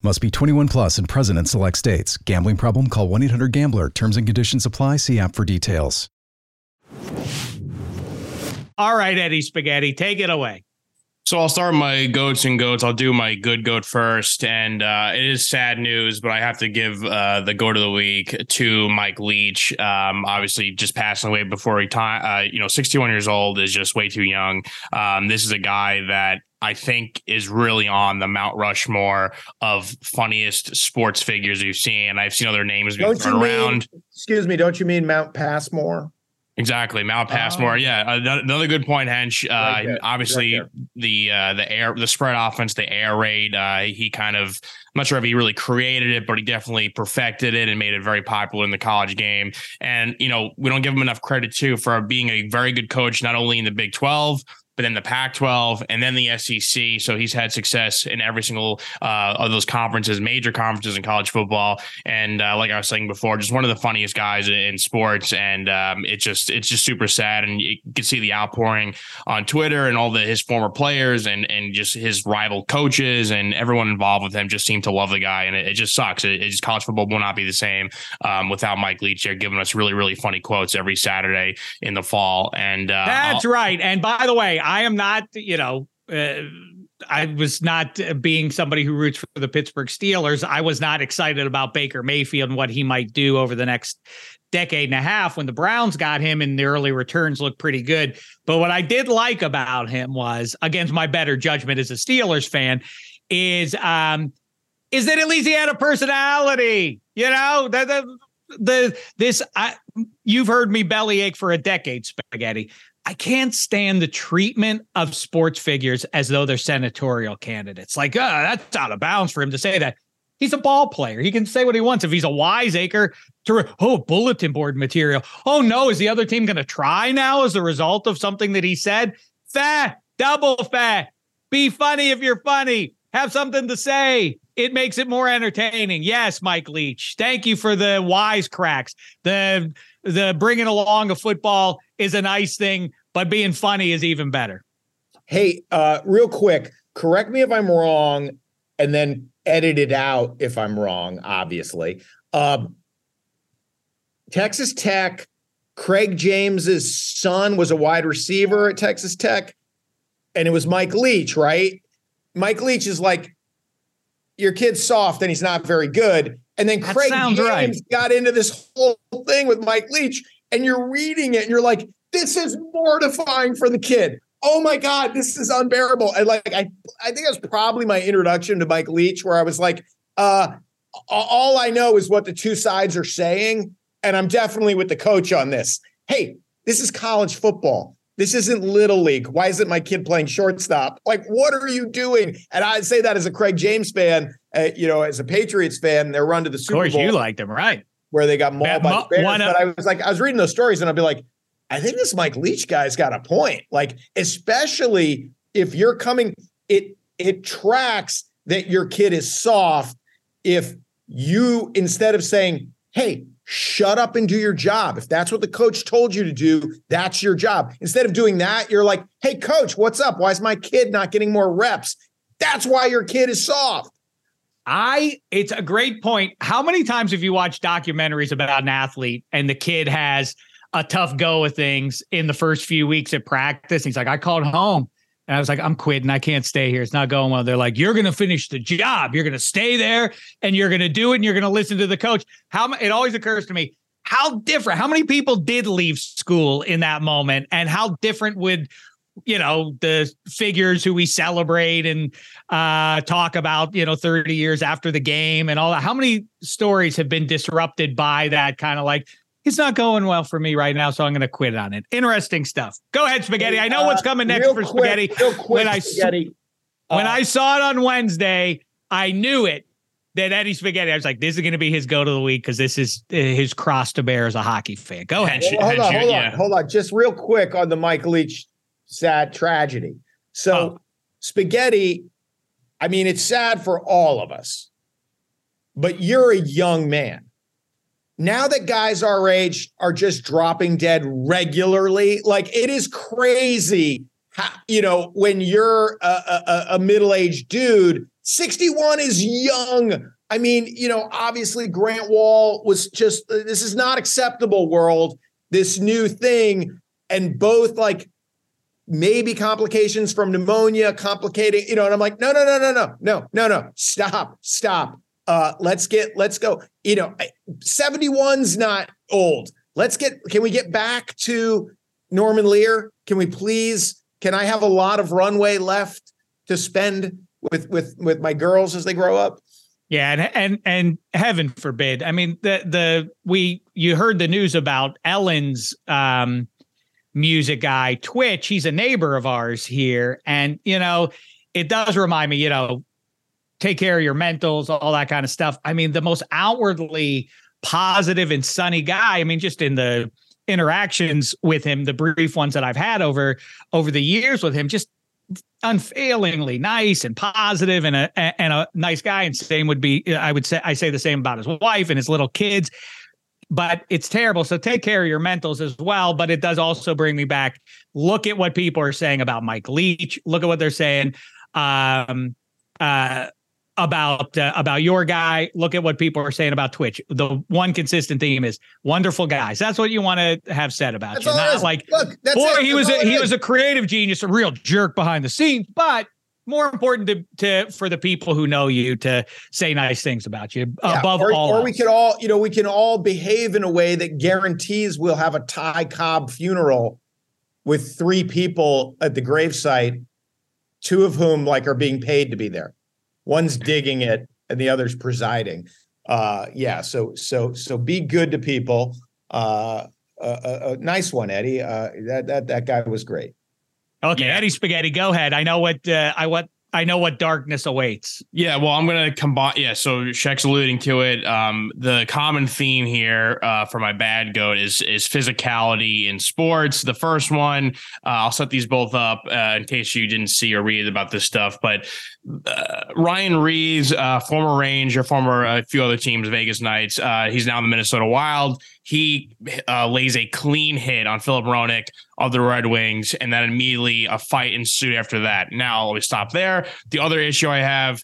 Must be 21 plus and present in select states. Gambling problem? Call 1-800-GAMBLER. Terms and conditions apply. See app for details. All right, Eddie Spaghetti, take it away. So I'll start my goats and goats. I'll do my good goat first. And it is sad news, but I have to give the goat of the week to Mike Leach. Obviously, just passing away before retirement. 61 years old is just way too young. This is a guy that I think is really on the Mount Rushmore of funniest sports figures you've seen. And I've seen other names being thrown around. Excuse me, don't you mean Mount Passmore? Exactly, Mount Passmore. Yeah, another good point, Hench. Obviously, the spread offense, the air raid. He kind of, I'm not sure if he really created it, but he definitely perfected it and made it very popular in the college game. And we don't give him enough credit too for being a very good coach, not only in the Big 12. But then the Pac-12 and then the SEC. So he's had success in every single of those conferences, major conferences in college football. And like I was saying before, just one of the funniest guys in sports. And it's just super sad. And you can see the outpouring on Twitter and all his former players and just his rival coaches and everyone involved with him just seemed to love the guy. And it just sucks. It's college football will not be the same without Mike Leach here giving us really, really funny quotes every Saturday in the fall. And that's right. And by the way, I am not, I was not being somebody who roots for the Pittsburgh Steelers. I was not excited about Baker Mayfield and what he might do over the next decade and a half when the Browns got him and the early returns looked pretty good. But what I did like about him was, against my better judgment as a Steelers fan, is that at least he had a personality, you've heard me bellyache for a decade, Spaghetti. I can't stand the treatment of sports figures as though they're senatorial candidates. Like, that's out of bounds for him to say that. He's a ball player. He can say what he wants. If he's a wiseacre bulletin board material. Oh, no. Is the other team going to try now as a result of something that he said? Fat, double fat. Be funny if you're funny. Have something to say. It makes it more entertaining. Yes, Mike Leach. Thank you for the wisecracks. The bringing along a football is a nice thing, but being funny is even better. Hey, real quick, correct me if I'm wrong and then edit it out if I'm wrong, obviously. Texas Tech, Craig James's son was a wide receiver at Texas Tech, and it was Mike Leach, right? Mike Leach is like, your kid's soft and he's not very good. And then Craig James got into this whole thing with Mike Leach, and you're reading it and you're like, this is mortifying for the kid. Oh my God, this is unbearable. And like, I think that's probably my introduction to Mike Leach, where I was like, all I know is what the two sides are saying. And I'm definitely with the coach on this. Hey, this is college football. This isn't Little League. Why isn't my kid playing shortstop? Like, what are you doing? And I say that as a Craig James fan, as a Patriots fan, their run to the Super Bowl. Of course, you liked them, right? Where they got mauled by the Bears. But I was reading those stories, and I'd be like, I think this Mike Leach guy's got a point. Like, especially if you're coming, it tracks that your kid is soft. If you, instead of saying, hey, shut up and do your job. If that's what the coach told you to do, that's your job. Instead of doing that, you're like, hey, coach, what's up? Why is my kid not getting more reps? That's why your kid is soft. It's a great point. How many times have you watched documentaries about an athlete and the kid has a tough go of things in the first few weeks at practice? He's like, I called home. And I was like, I'm quitting. I can't stay here. It's not going well. They're like, you're going to finish the job. You're going to stay there and you're going to do it. And you're going to listen to the coach. It always occurs to me, how many people did leave school in that moment? And how different would, the figures who we celebrate and talk about, 30 years after the game and all that. How many stories have been disrupted by that kind of like, it's not going well for me right now, so I'm going to quit on it. Interesting stuff. Go ahead, Spaghetti. I know what's coming next for Spaghetti. When I saw it on Wednesday, I knew it. Then Eddie Spaghetti, I was like, this is going to be his go to the week because this is his cross to bear as a hockey fan. Go ahead. Hold on. Just real quick on the Mike Leach sad tragedy. So Spaghetti, I mean, it's sad for all of us, but you're a young man. Now that guys our age are just dropping dead regularly, like it is crazy. How, you know, when you're a middle-aged dude, 61 is young. I mean, you know, obviously Grant Wall was just, this is not acceptable, world, this new thing. And both like maybe complications from pneumonia, complicating, you know, and I'm like, no, stop. Let's go. You know, 71's not old. Can we get back to Norman Lear? Can we please? Can I have a lot of runway left to spend with my girls as they grow up? Yeah, and heaven forbid. I mean, you heard the news about Ellen's music guy, Twitch. He's a neighbor of ours here, and you know, it does remind me, you know, take care of your mentals, all that kind of stuff. I mean, the most outwardly positive and sunny guy. I mean, just in the interactions with him, the brief ones that I've had over the years with him, just unfailingly nice and positive and a nice guy. And same would be, I say the same about his wife and his little kids, but it's terrible. So take care of your mentals as well. But it does also bring me back. Look at what people are saying about Mike Leach. Look at what they're saying. About your guy. Look at what people are saying about Twitch. The one consistent theme is wonderful guys. That's what you want to have said about that's you. Not like, look, he was a creative genius, a real jerk behind the scenes, but more important for the people who know you to say nice things about you above all. Or else. We could all, you know, we can all behave in a way that guarantees we'll have a Ty Cobb funeral with three people at the gravesite, two of whom like are being paid to be there. One's digging it and the other's presiding. So be good to people. Nice one, Eddie. That guy was great. Okay, yeah. Eddie Spaghetti, go ahead. I know what darkness awaits. Yeah, well, I'm going to combine. Yeah, so Shek's alluding to it. The common theme here for my bad goat is physicality in sports. The first one, I'll set these both up in case you didn't see or read about this stuff. But Ryan Reeves, former Ranger, former a few other teams, Vegas Knights. He's now in the Minnesota Wild. He lays a clean hit on Philip Roenick of the Red Wings, and then immediately a fight ensued after that. Now, I'll always stop there. The other issue I have,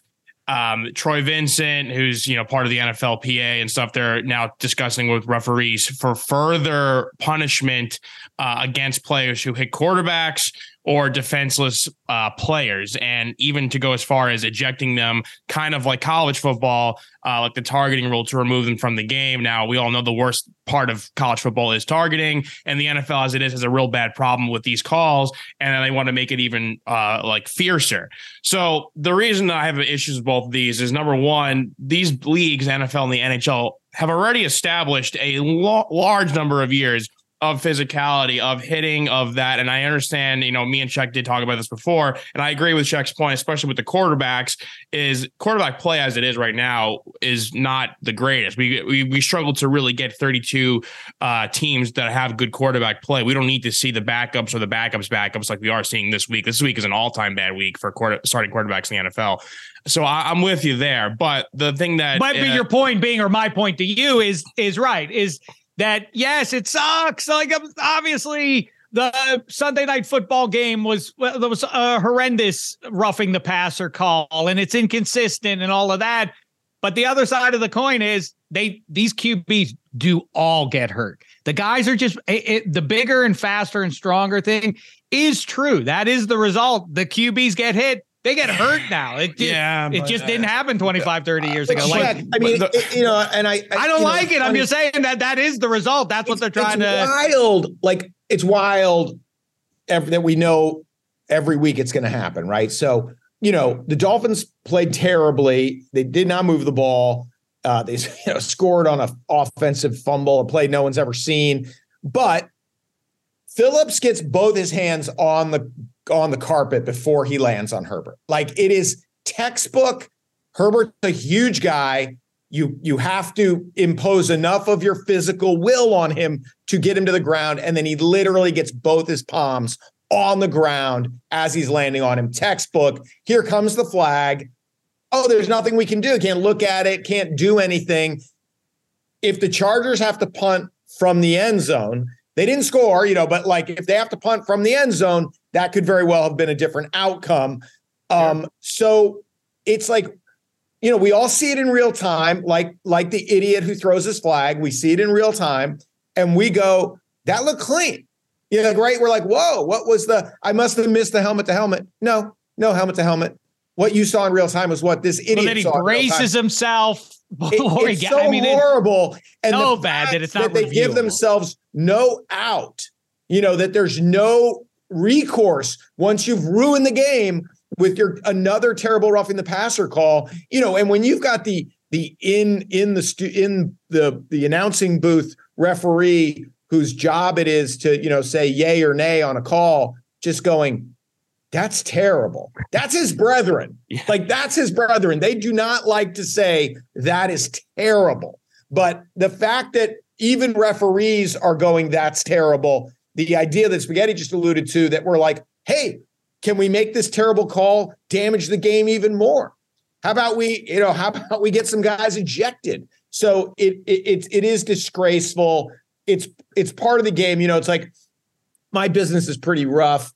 Troy Vincent, who's, you know, part of the NFLPA and stuff, they're now discussing with referees for further punishment against players who hit quarterbacks or defenseless players, and even to go as far as ejecting them, kind of like college football, like the targeting rule to remove them from the game. Now, we all know the worst part of college football is targeting, and the NFL, as it is, has a real bad problem with these calls, and then they want to make it even like fiercer. So the reason I have issues with both of these is, number one, these leagues, NFL and the NHL, have already established a large number of years of physicality, of hitting, of that. And I understand, you know, me and Shek did talk about this before, and I agree with Shek's point, especially with the quarterbacks, is quarterback play as it is right now is not the greatest. We struggle to really get 32 teams that have good quarterback play. We don't need to see the backups or the backups like we are seeing this week. This week is an all-time bad week for starting quarterbacks in the NFL. So I'm with you there. But the thing that... But your point being, or my point to you is right, is... that, yes, it sucks. Like, obviously, the Sunday night football game was a horrendous roughing the passer call, and it's inconsistent and all of that. But the other side of the coin is these QBs do all get hurt. The guys are just the bigger and faster and stronger thing is true. That is the result. The QBs get hit. They get hurt now. It just didn't happen 25, 30 years ago. Like, I mean, I don't like it. I'm just saying that is the result. That's what they're trying to. It's wild. Like, it's wild that we know every week it's going to happen, right? So, you know, the Dolphins played terribly. They did not move the ball. They scored on an offensive fumble, a play no one's ever seen. But Phillips gets both his hands on the carpet before he lands on Herbert. Like, it is textbook Herbert's a huge guy. You have to impose enough of your physical will on him to get him to the ground, and then he literally gets both his palms on the ground as he's landing on him. Textbook. Here comes the flag. Oh, there's nothing we can do. Can't look at it. Can't do anything. If the Chargers have to punt from the end zone, they didn't score, but like if they have to punt from the end zone, that could very well have been a different outcome. Sure. So it's like, we all see it in real time, like the idiot who throws his flag. We see it in real time and we go, that looked clean. Right? We're like, whoa, what was I must have missed the helmet to helmet. No helmet to helmet. What you saw in real time was what this idiot saw. He braces himself. It's so horrible. And so bad that it's not reviewable. They give themselves no out, that there's no recourse once you've ruined the game with your another terrible roughing the passer call, and when you've got the announcing booth referee whose job it is to, say yay or nay on a call, just going, that's terrible. That's his brethren. Yeah. Like, that's his brethren. They do not like to say that is terrible. But the fact that even referees are going, that's terrible. The idea that Spaghetti just alluded to, that we're like, hey, can we make this terrible call damage the game even more? How about we get some guys ejected? So it is disgraceful. It's part of the game. It's like, my business is pretty rough.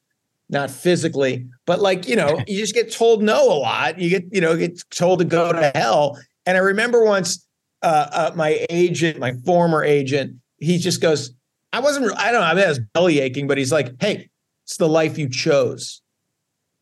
Not physically, but you just get told no a lot. You get told to go to hell. And I remember once my former agent, he just goes, I was belly aching, but he's like, hey, it's the life you chose.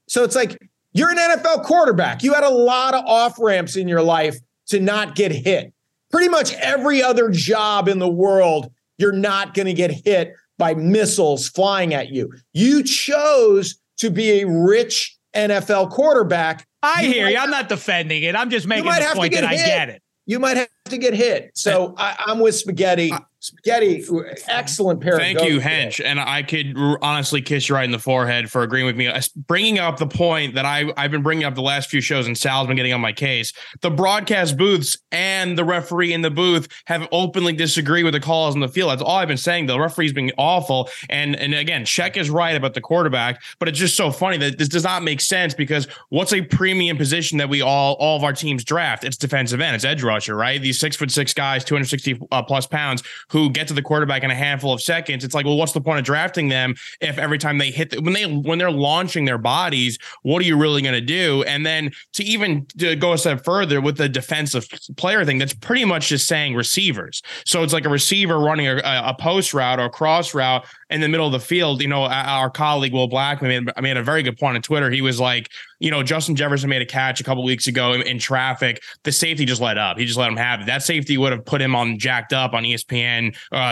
So it's like, you're an NFL quarterback. You had a lot of off ramps in your life to not get hit. Pretty much every other job in the world, you're not going to get hit by missiles flying at you. You chose to be a rich NFL quarterback. I hear you. I'm not defending it. I'm just making the point that I get it. You might have to get hit. So I'm with Spaghetti. Spaghetti, excellent pair. Thank you, Hench. And I could honestly kiss you right in the forehead for agreeing with me. Bringing up the point that I've been bringing up the last few shows, and Sal's been getting on my case. The broadcast booths and the referee in the booth have openly disagreed with the calls on the field. That's all I've been saying. The referee's been awful. And again, Sheck is right about the quarterback, but it's just so funny that this does not make sense, because what's a premium position that all of our teams draft? It's defensive end. It's edge rusher, right? These 6'6" guys, 260 plus pounds, who get to the quarterback in a handful of seconds. It's like, well, what's the point of drafting them if every time they hit when they're launching their bodies, what are you really going to do? And then to go a step further with the defensive player thing, that's pretty much just saying receivers. So it's like a receiver running a post route or a cross route in the middle of the field. Our colleague Will Blackman made a very good point on Twitter. He was like, Justin Jefferson made a catch a couple weeks ago in traffic. The safety just let up. He just let him have it. That safety would have put him on jacked up on ESPN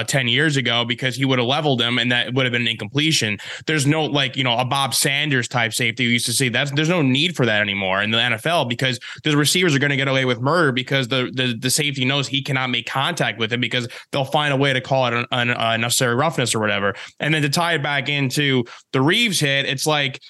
10 years ago, because he would have leveled him, and that would have been an incompletion. There's no a Bob Sanders type safety you used to see. There's no need for that anymore in the NFL, because the receivers are going to get away with murder, because the safety knows he cannot make contact with him, because they'll find a way to call it an unnecessary roughness or whatever. And then to tie it back into the Reeves hit, it's like,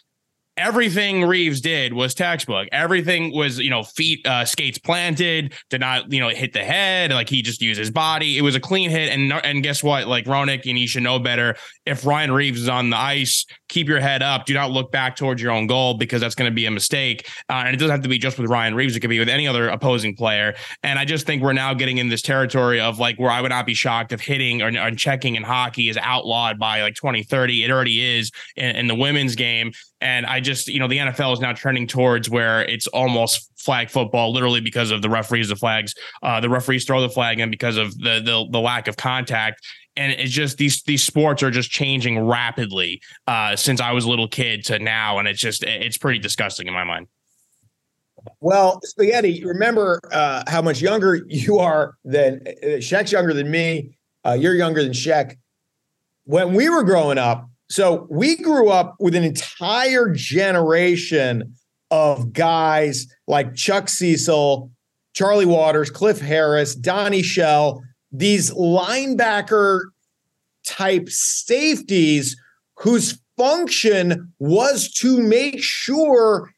everything Reeves did was textbook. Everything was, feet, skates planted, did not, hit the head. Like, he just used his body. It was a clean hit. And guess what? Like, Roenick, and you should know better. If Ryan Reeves is on the ice, keep your head up. Do not look back towards your own goal, because that's going to be a mistake. And it doesn't have to be just with Ryan Reeves. It could be with any other opposing player. And I just think we're now getting in this territory of like, where I would not be shocked if hitting or checking in hockey is outlawed by like 2030. It already is in the women's game. And I just, the NFL is now trending towards where it's almost flag football, literally, because of the referees, the referees throw the flag in because of the lack of contact. And it's just these sports are just changing rapidly since I was a little kid to now. And it's pretty disgusting in my mind. Well, Spaghetti, remember how much younger you are than Sheck's younger than me. You're younger than Sheck. When we were growing up, so we grew up with an entire generation of guys like Chuck Cecil, Charlie Waters, Cliff Harris, Donnie Shell, these linebacker type safeties whose function was to make sure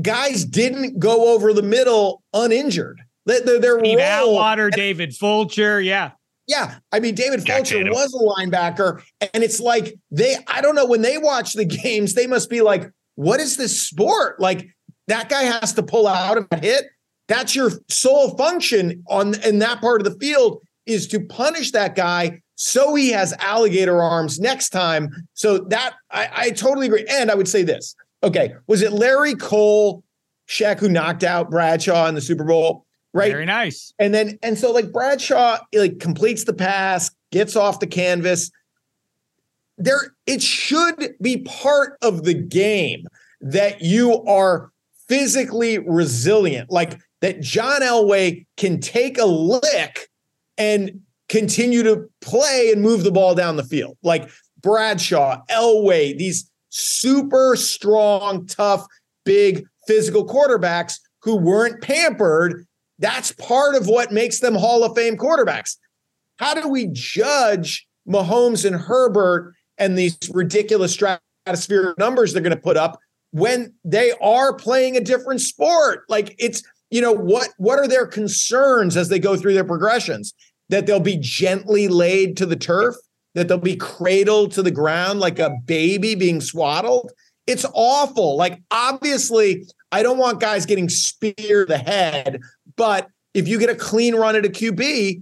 guys didn't go over the middle uninjured. Their Steve Atwater, David Fulcher, yeah. Yeah, I mean, David Fulcher was a linebacker, and it's like I don't know, when they watch the games, they must be like, what is this sport? Like, that guy has to pull out of a hit. That's your sole function in that part of the field, is to punish that guy so he has alligator arms next time. So that, I totally agree. And I would say this. Okay, was it Larry Cole, Shaq, who knocked out Bradshaw in the Super Bowl? Right. Very nice. And so like Bradshaw completes the pass, gets off the canvas. It should be part of the game that you are physically resilient, like that John Elway can take a lick and continue to play and move the ball down the field. Like Bradshaw, Elway, these super strong, tough, big physical quarterbacks who weren't pampered. That's part of what makes them Hall of Fame quarterbacks. How do we judge Mahomes and Herbert and these ridiculous stratospheric numbers they're going to put up when they are playing a different sport? Like, it's, what are their concerns as they go through their progressions? That they'll be gently laid to the turf, that they'll be cradled to the ground like a baby being swaddled. It's awful. Like, obviously, I don't want guys getting speared the head, but if you get a clean run at a QB,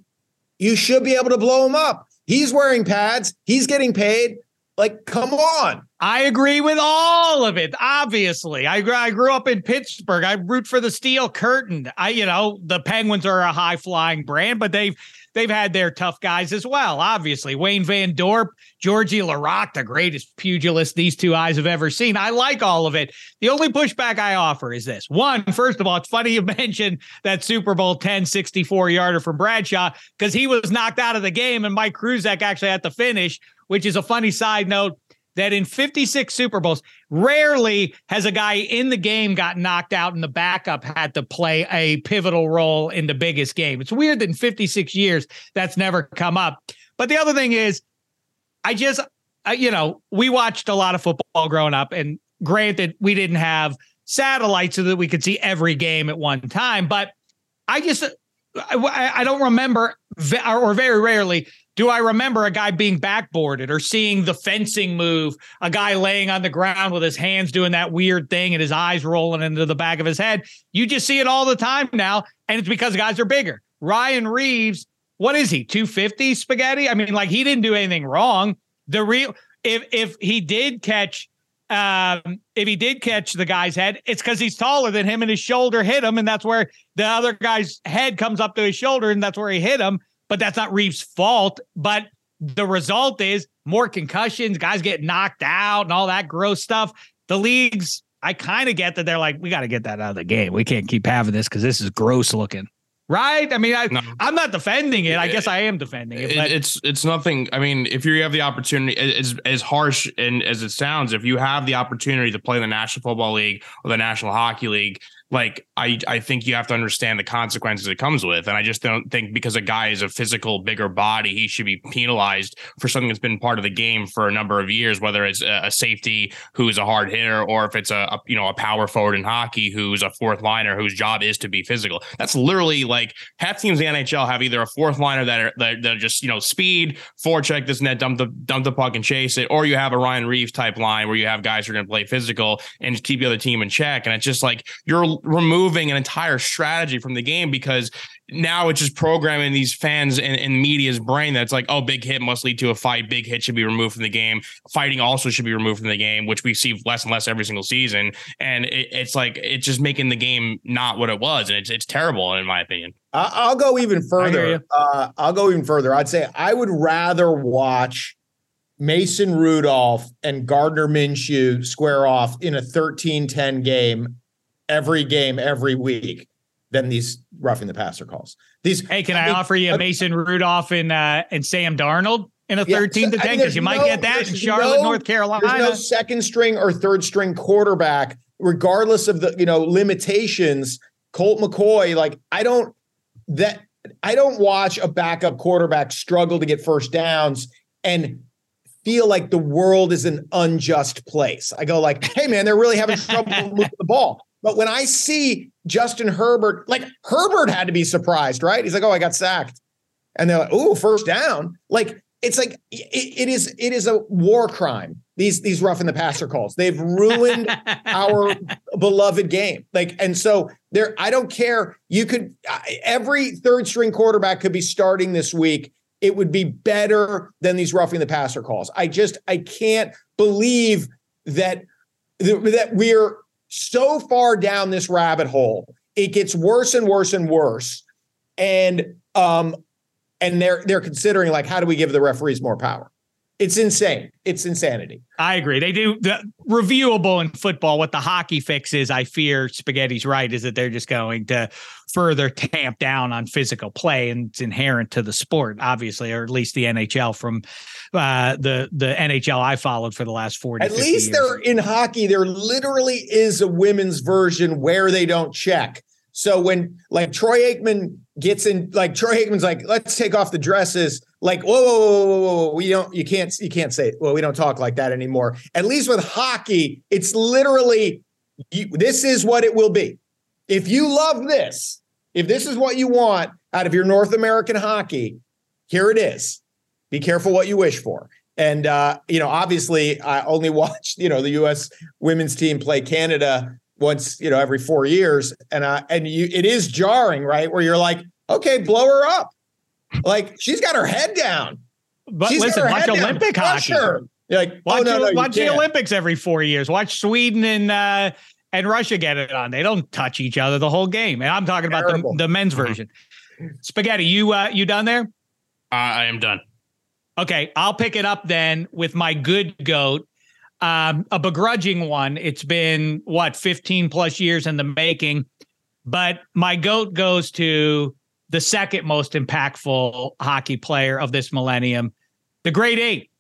you should be able to blow him up. He's wearing pads. He's getting paid. Like, come on. I agree with all of it, obviously. I grew up in Pittsburgh. I root for the Steel Curtain. The Penguins are a high-flying brand, but they've had their tough guys as well, obviously. Wayne Van Dorp, Georgie Laroque, the greatest pugilist these two eyes have ever seen. I like all of it. The only pushback I offer is this. One, first of all, it's funny you mentioned that Super Bowl 10 64-yarder from Bradshaw, because he was knocked out of the game, and Mike Krzyzewski actually had to finish, which is a funny side note, that in 56 Super Bowls, rarely has a guy in the game got knocked out and the backup had to play a pivotal role in the biggest game. It's weird that in 56 years, that's never come up. But the other thing is, we watched a lot of football growing up, and granted, we didn't have satellites so that we could see every game at one time. But I don't remember, or very rarely do I remember a guy being backboarded or seeing the fencing move, a guy laying on the ground with his hands doing that weird thing and his eyes rolling into the back of his head. You just see it all the time now, and it's because guys are bigger. Ryan Reeves, what is he, 250, Spaghetti? I mean, like, he didn't do anything wrong. If he did catch the guy's head, it's because he's taller than him and his shoulder hit him, and that's where the other guy's head comes up to his shoulder, and that's where he hit him. But that's not Reeves' fault. But the result is more concussions, guys get knocked out and all that gross stuff. The leagues, I kind of get that they're like, we got to get that out of the game. We can't keep having this because this is gross looking. Right? I mean, I'm not defending it. I guess I am defending it. But it's nothing. I mean, if you have the opportunity, as harsh and as it sounds, if you have the opportunity to play in the National Football League or the National Hockey League, like, I think you have to understand the consequences it comes with. And I just don't think because a guy is a physical, bigger body, he should be penalized for something that's been part of the game for a number of years, whether it's a safety who's a hard hitter, or if it's a power forward in hockey who's a fourth liner whose job is to be physical. That's literally like half teams in the NHL have either a fourth liner that are just, speed, forecheck this and that, dump the puck and chase it, or you have a Ryan Reeves type line where you have guys who are going to play physical and keep the other team in check. And it's just like you're removing an entire strategy from the game, because now it's just programming these fans and media's brain that's like, oh, big hit must lead to a fight. Big hit should be removed from the game. Fighting also should be removed from the game, which we see less and less every single season. And it's like, it's just making the game not what it was. And it's terrible, in my opinion. I'll go even further. I'd say I would rather watch Mason Rudolph and Gardner Minshew square off in a 13-10 game every week than these roughing the passer calls. Hey, can I offer you Mason Rudolph and Sam Darnold in a 13-10? Because you might get that in Charlotte, North Carolina. There's no second string or third string quarterback, regardless of the limitations. Colt McCoy, I don't watch a backup quarterback struggle to get first downs and feel like the world is an unjust place. I go like, hey man, they're really having trouble moving the ball. But when I see Justin Herbert, like Herbert had to be surprised, right? He's like, oh, I got sacked. And they're like, ooh, first down. Like, it's like, it is a war crime. These roughing the passer calls. They've ruined our beloved game. Like, and so there, I don't care. You could, every third string quarterback could be starting this week. It would be better than these roughing the passer calls. I can't believe that we're so far down this rabbit hole. It gets worse and worse and worse. And they're considering, like, how do we give the referees more power? It's insane. It's insanity. I agree. They do the reviewable in football. What the hockey fix is, I fear Spaghetti's right, is that they're just going to further tamp down on physical play, and it's inherent to the sport, obviously, or at least the NHL from the NHL I followed for the last 40 years. At least they're in hockey. There literally is a women's version where they don't check. So when, like, Troy Aikman gets in, like, Troy Aikman's like, let's take off the dresses. Like, whoa, you can't say, well, we don't talk like that anymore. At least with hockey, it's literally, this is what it will be. If you love this, if this is what you want out of your North American hockey, here it is. Be careful what you wish for. And, obviously I only watched, the U.S. women's team play Canada once, every 4 years. And it is jarring, right? Where you're like, okay, blow her up. Like, she's got her head down. But she's watch Olympic hockey. Like, watch the Olympics every 4 years. Watch Sweden and Russia get it on. They don't touch each other the whole game. And I'm talking about the men's version. Spaghetti, you done there? I am done. Okay, I'll pick it up then with my good goat. A begrudging one. It's been, 15 plus years in the making. But my goat goes to the second most impactful hockey player of this millennium, the Great Eight,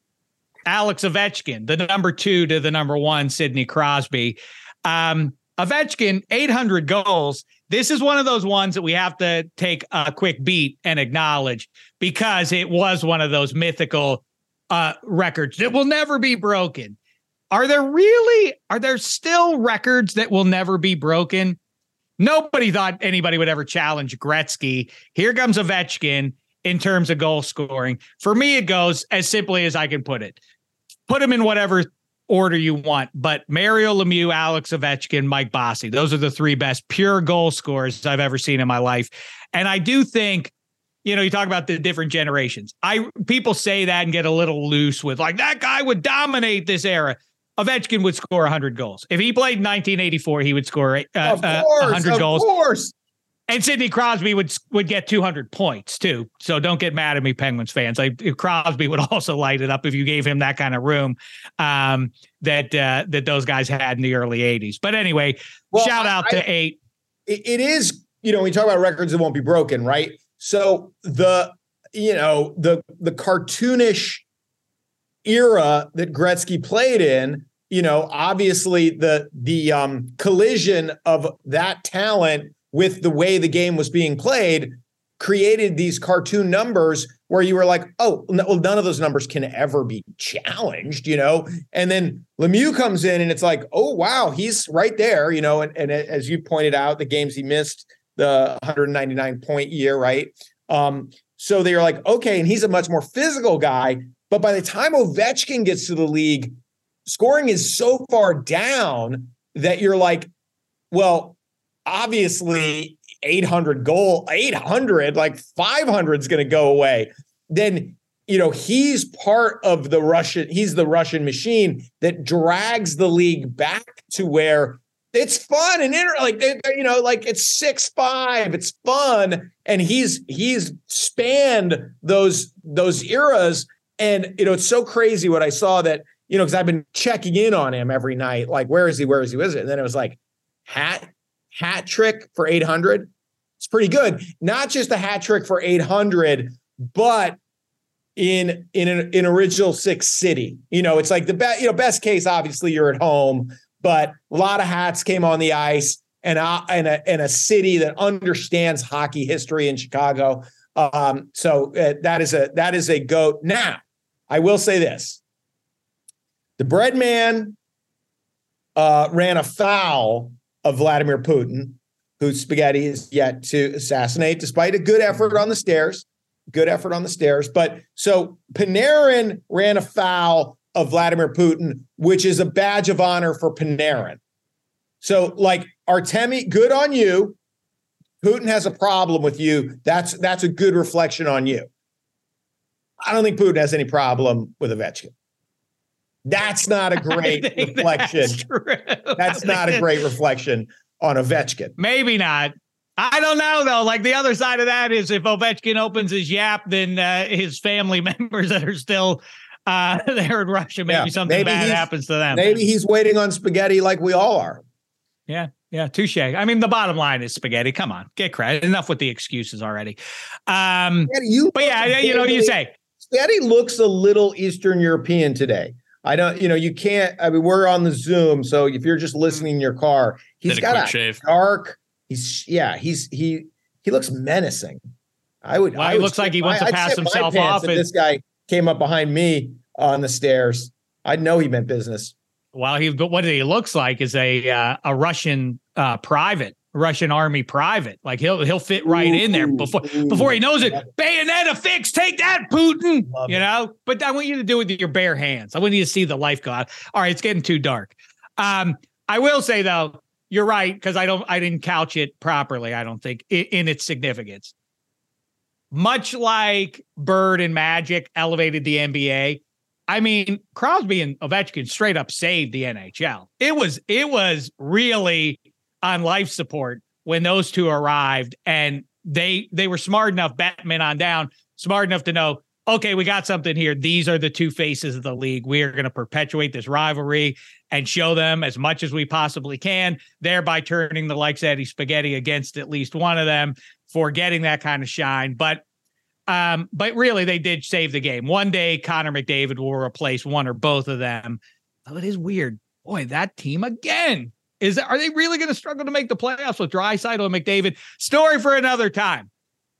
Alex Ovechkin, the number two to the number one, Sidney Crosby. Ovechkin, 800 goals. This is one of those ones that we have to take a quick beat and acknowledge, because it was one of those mythical records that will never be broken. Are there still records that will never be broken? Nobody thought anybody would ever challenge Gretzky. Here comes Ovechkin in terms of goal scoring. For me, it goes as simply as I can put it. Put him in whatever order you want, but Mario Lemieux, Alex Ovechkin, Mike Bossy. Those are the three best pure goal scorers I've ever seen in my life. And I do think, you talk about the different generations. People say that and get a little loose with, like, that guy would dominate this era. Ovechkin would score 100 goals. If he played in 1984, he would score 100 goals. Of course. And Sidney Crosby would get 200 points, too. So don't get mad at me, Penguins fans. Crosby would also light it up if you gave him that kind of room that those guys had in the early 80s. But anyway, shout out to eight. It is, we talk about records that won't be broken, right? So the cartoonish era that Gretzky played in, obviously the collision of that talent with the way the game was being played created these cartoon numbers where you were like, oh, no, well, none of those numbers can ever be challenged, And then Lemieux comes in and it's like, oh, wow, he's right there, And as you pointed out, the games he missed, the 199-point year, right? So they're like, okay, and he's a much more physical guy. But by the time Ovechkin gets to the league, scoring is so far down that you're like, well, obviously 800, like 500 is going to go away. Then, he's part of the Russian machine that drags the league back to where it's fun and like it's 6'5", it's fun. And he's spanned those eras. And, it's so crazy what I saw that, because I've been checking in on him every night. Like, where is he? And then it was like, hat trick for 800. It's pretty good. Not just a hat trick for 800, but in original six city. It's like the best, best case, obviously you're at home, but a lot of hats came on the ice and a city that understands hockey history in Chicago. So that is a goat. Now, I will say this. The bread man ran afoul of Vladimir Putin, whose Spaghetti is yet to assassinate, despite a good effort on the stairs. Good effort on the stairs. But so Panarin ran afoul of Vladimir Putin, which is a badge of honor for Panarin. So, like, Artemi, good on you. Putin has a problem with you. That's a good reflection on you. I don't think Putin has any problem with Ovechkin. That's not a great reflection. That's not a great reflection on Ovechkin. Maybe not. I don't know, though. Like, the other side of that is if Ovechkin opens his yap, then his family members that are still there in Russia, maybe something bad happens to them. Maybe he's waiting on Spaghetti like we all are. Yeah. Yeah, touche. I mean, the bottom line is Spaghetti. Come on, get credit. Enough with the excuses already. You know, you say Spaghetti looks a little Eastern European today. I don't, you know, you can't. I mean, we're on the Zoom, so if you're just listening in your car, he's got a shave. Dark. He looks menacing. He looks like he wants to pass himself off. If this guy came up behind me on the stairs, I'd know he meant business. Well, what he looks like is a Russian private, Russian army private. Like he'll fit right in there before he knows it. Bayonetta fix, take that, Putin. You know. But I want you to do it with your bare hands. I want you to see the life go out. All right, it's getting too dark. I will say though, you're right because I didn't couch it properly. I don't think in its significance. Much like Bird and Magic elevated the NBA. I mean, Crosby and Ovechkin straight up saved the NHL. It was really on life support when those two arrived, and they were smart enough, Batman on down, smart enough to know, okay, we got something here. These are the two faces of the league. We are going to perpetuate this rivalry and show them as much as we possibly can, thereby turning the likes of Eddie Spaghetti against at least one of them for getting that kind of shine. But really, they did save the game. One day, Connor McDavid will replace one or both of them. Oh, it is weird. Boy, that team again. Are they really going to struggle to make the playoffs with Draisaitl and McDavid? Story for another time.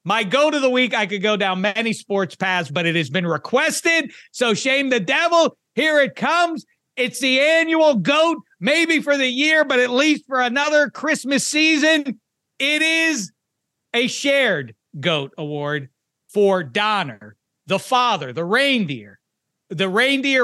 My go to the week, I could go down many sports paths, but it has been requested. So shame the devil. Here it comes. It's the annual GOAT, maybe for the year, but at least for another Christmas season. It is a shared GOAT award for Donner, the father, the reindeer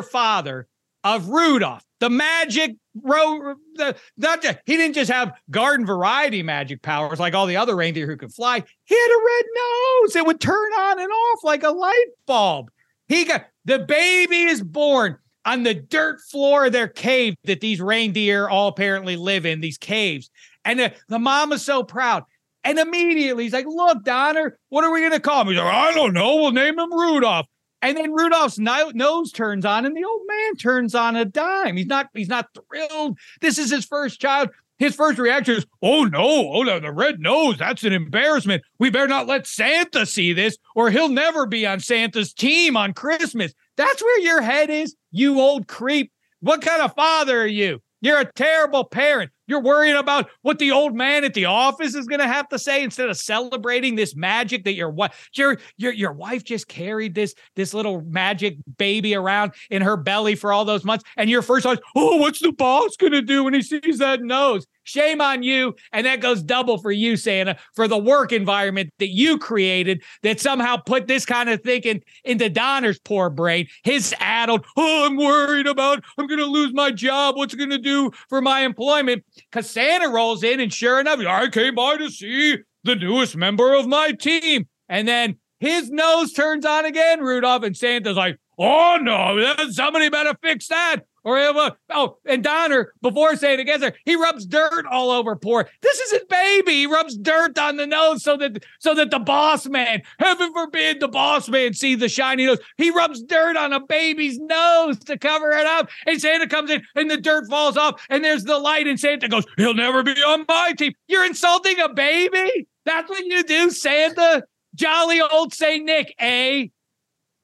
father of Rudolph, the magic he didn't just have garden variety magic powers like all the other reindeer who could fly. He had a red nose. It would turn on and off like a light bulb. The baby is born on the dirt floor of their cave that these reindeer all apparently live in, these caves. And the mom is so proud. And immediately he's like, look, Donner, what are we going to call him? He's like, I don't know. We'll name him Rudolph. And then Rudolph's nose turns on and the old man turns on a dime. He's not thrilled. This is his first child. His first reaction is, oh, no, the red nose. That's an embarrassment. We better not let Santa see this or he'll never be on Santa's team on Christmas. That's where your head is, you old creep. What kind of father are you? You're a terrible parent. You're worrying about what the old man at the office is going to have to say instead of celebrating this magic that your wife just carried this little magic baby around in her belly for all those months. And your first thought, what's the boss going to do when he sees that nose? Shame on you. And that goes double for you, Santa, for the work environment that you created that somehow put this kind of thinking into Donner's poor brain. His addled, I'm worried about, I'm going to lose my job. What's it going to do for my employment? Because Santa rolls in and sure enough, I came by to see the newest member of my team. And then his nose turns on again, Rudolph, and Santa's like, oh, no, somebody better fix that. And Donner, before saying it again, he rubs dirt all over poor. This is his baby. He rubs dirt on the nose so that the boss man, heaven forbid the boss man see the shiny nose. He rubs dirt on a baby's nose to cover it up. And Santa comes in and the dirt falls off and there's the light and Santa goes, he'll never be on my team. You're insulting a baby? That's what you do, Santa? Jolly old St. Nick, eh?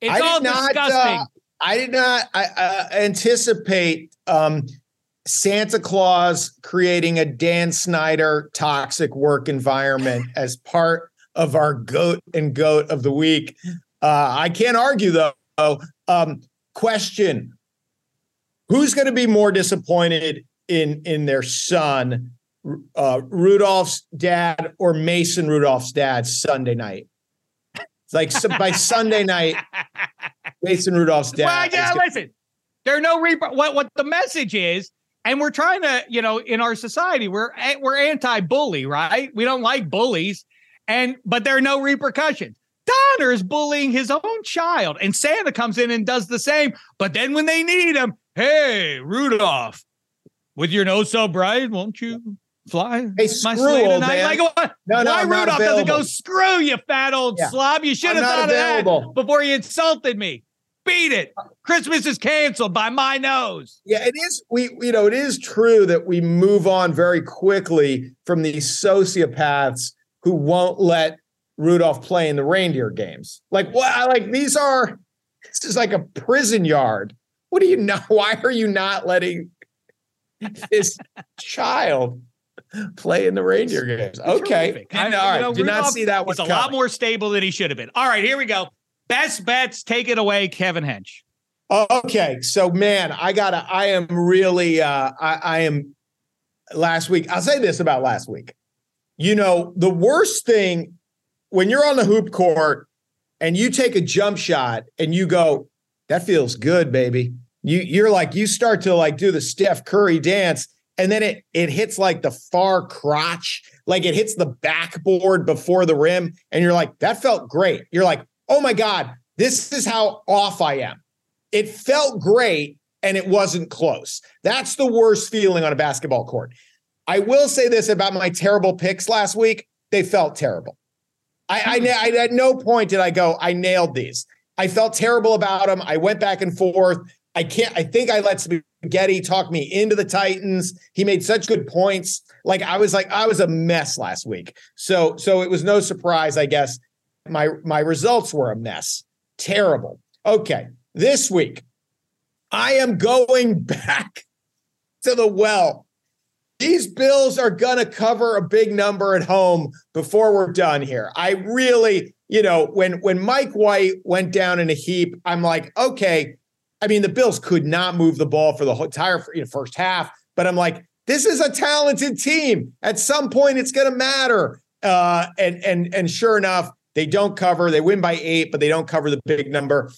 It's all disgusting. I did not anticipate Santa Claus creating a Dan Snyder toxic work environment as part of our GOAT of the week. I can't argue, though. Question, who's going to be more disappointed in their son Rudolph's dad or Mason Rudolph's dad Sunday night. It's like by Sunday night, Mason Rudolph's dad. Well, yeah, listen, there are no repercussions. What the message is, and we're trying to, you know, in our society, we're anti-bully, right? We don't like bullies, but there are no repercussions. Donner is bullying his own child, and Santa comes in and does the same. But then when they need him, hey, Rudolph, with your nose so bright, won't you fly? Hey, my sleigh tonight? Like, what? Why Rudolph doesn't go, screw you, fat old slob? You should have thought of that before you insulted me. Beat it. Christmas is canceled by my nose. Yeah, it is. It is true that we move on very quickly from these sociopaths who won't let Rudolph play in the reindeer games. Like, what? Like, this is like a prison yard. What do you know? Why are you not letting this child play in the reindeer games? Okay. All right. Did not see that one. It's a lot more stable than he should have been. All right, here we go. Best bets. Take it away, Kevin Hench. Okay. So, man, I am last week. I'll say this about last week. You know, the worst thing when you're on the hoop court and you take a jump shot and you go, that feels good, baby. You're like, you start to like do the Steph Curry dance, and then it hits like the far crotch, like it hits the backboard before the rim, and you're like, that felt great. You're like, oh my God, this is how off I am. It felt great, and it wasn't close. That's the worst feeling on a basketball court. I will say this about my terrible picks last week. They felt terrible. I at no point did I go, I nailed these. I felt terrible about them. I went back and forth. I think I let Spaghetti talk me into the Titans. He made such good points. I was a mess last week. So it was no surprise, I guess. My results were a mess. Terrible. Okay. This week, I am going back to the well. These Bills are going to cover a big number at home before we're done here. I really, when Mike White went down in a heap, I'm like, okay. I mean, the Bills could not move the ball for the whole entire first half, but I'm like, this is a talented team. At some point, it's going to matter. And sure enough, they don't cover. They win by 8, but they don't cover the big number.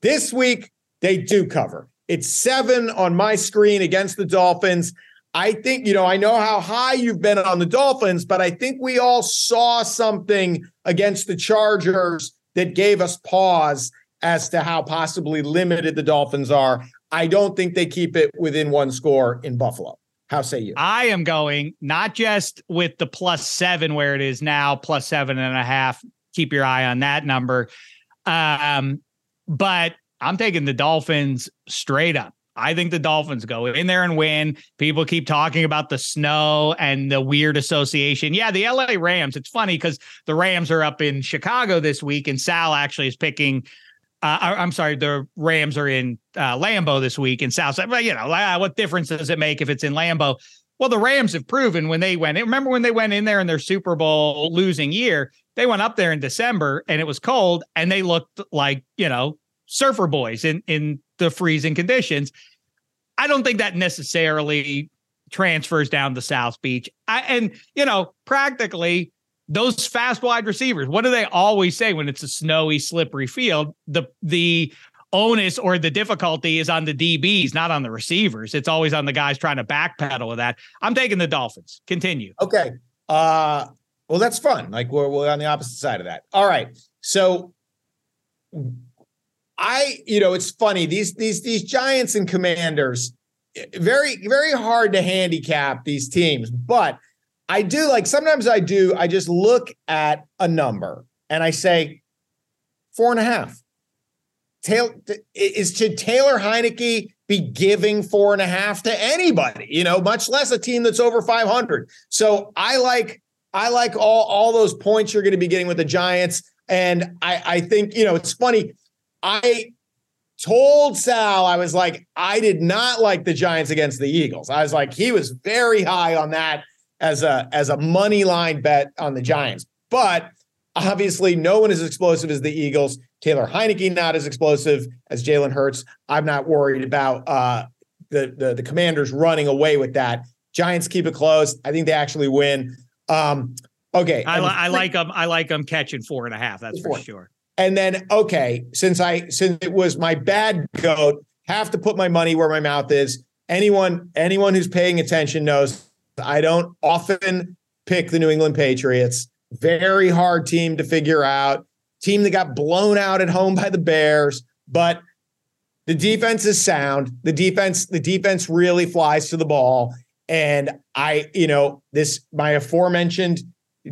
This week, they do cover. It's 7 on my screen against the Dolphins. I think, I know how high you've been on the Dolphins, but I think we all saw something against the Chargers that gave us pause as to how possibly limited the Dolphins are. I don't think they keep it within one score in Buffalo. How say you? I am going not just with the +7 where it is now, +7.5. Keep your eye on that number. But I'm taking the Dolphins straight up. I think the Dolphins go in there and win. People keep talking about the snow and the weird association. Yeah, the LA Rams. It's funny because the Rams are up in Chicago this week, and Sal actually is picking... the Rams are in Lambeau this week in Southside. But, what difference does it make if it's in Lambeau? Well, the Rams have proven when they went. Remember when they went in there in their Super Bowl losing year? They went up there in December, and it was cold, and they looked like, surfer boys in the freezing conditions. I don't think that necessarily transfers down to South Beach. Practically... those fast wide receivers, what do they always say when it's a snowy, slippery field? The onus or the difficulty is on the DBs, not on the receivers. It's always on the guys trying to backpedal with that. I'm taking the Dolphins. Continue. Okay. Well, that's fun. Like we're on the opposite side of that. All right. So it's funny. These Giants and Commanders, very, very hard to handicap these teams, but I do I just look at a number and I say 4.5. Should Taylor Heineke be giving 4.5 to anybody, much less a team that's over 500. So I like all those points you're going to be getting with the Giants. And I think, it's funny. I told Sal, I was like, I did not like the Giants against the Eagles. I was like, he was very high on that as a money line bet on the Giants. But obviously no one is as explosive as the Eagles. Taylor Heineke, not as explosive as Jalen Hurts. I'm not worried about the Commanders running away with that. Giants keep it close. I think they actually win. Okay. I like them. I like them catching 4.5. That's for sure. And then, okay, since it was my bad goat, have to put my money where my mouth is. Anyone who's paying attention knows I don't often pick the New England Patriots. Very hard team to figure out. Team that got blown out at home by the Bears, but the defense is sound. The defense really flies to the ball. And my aforementioned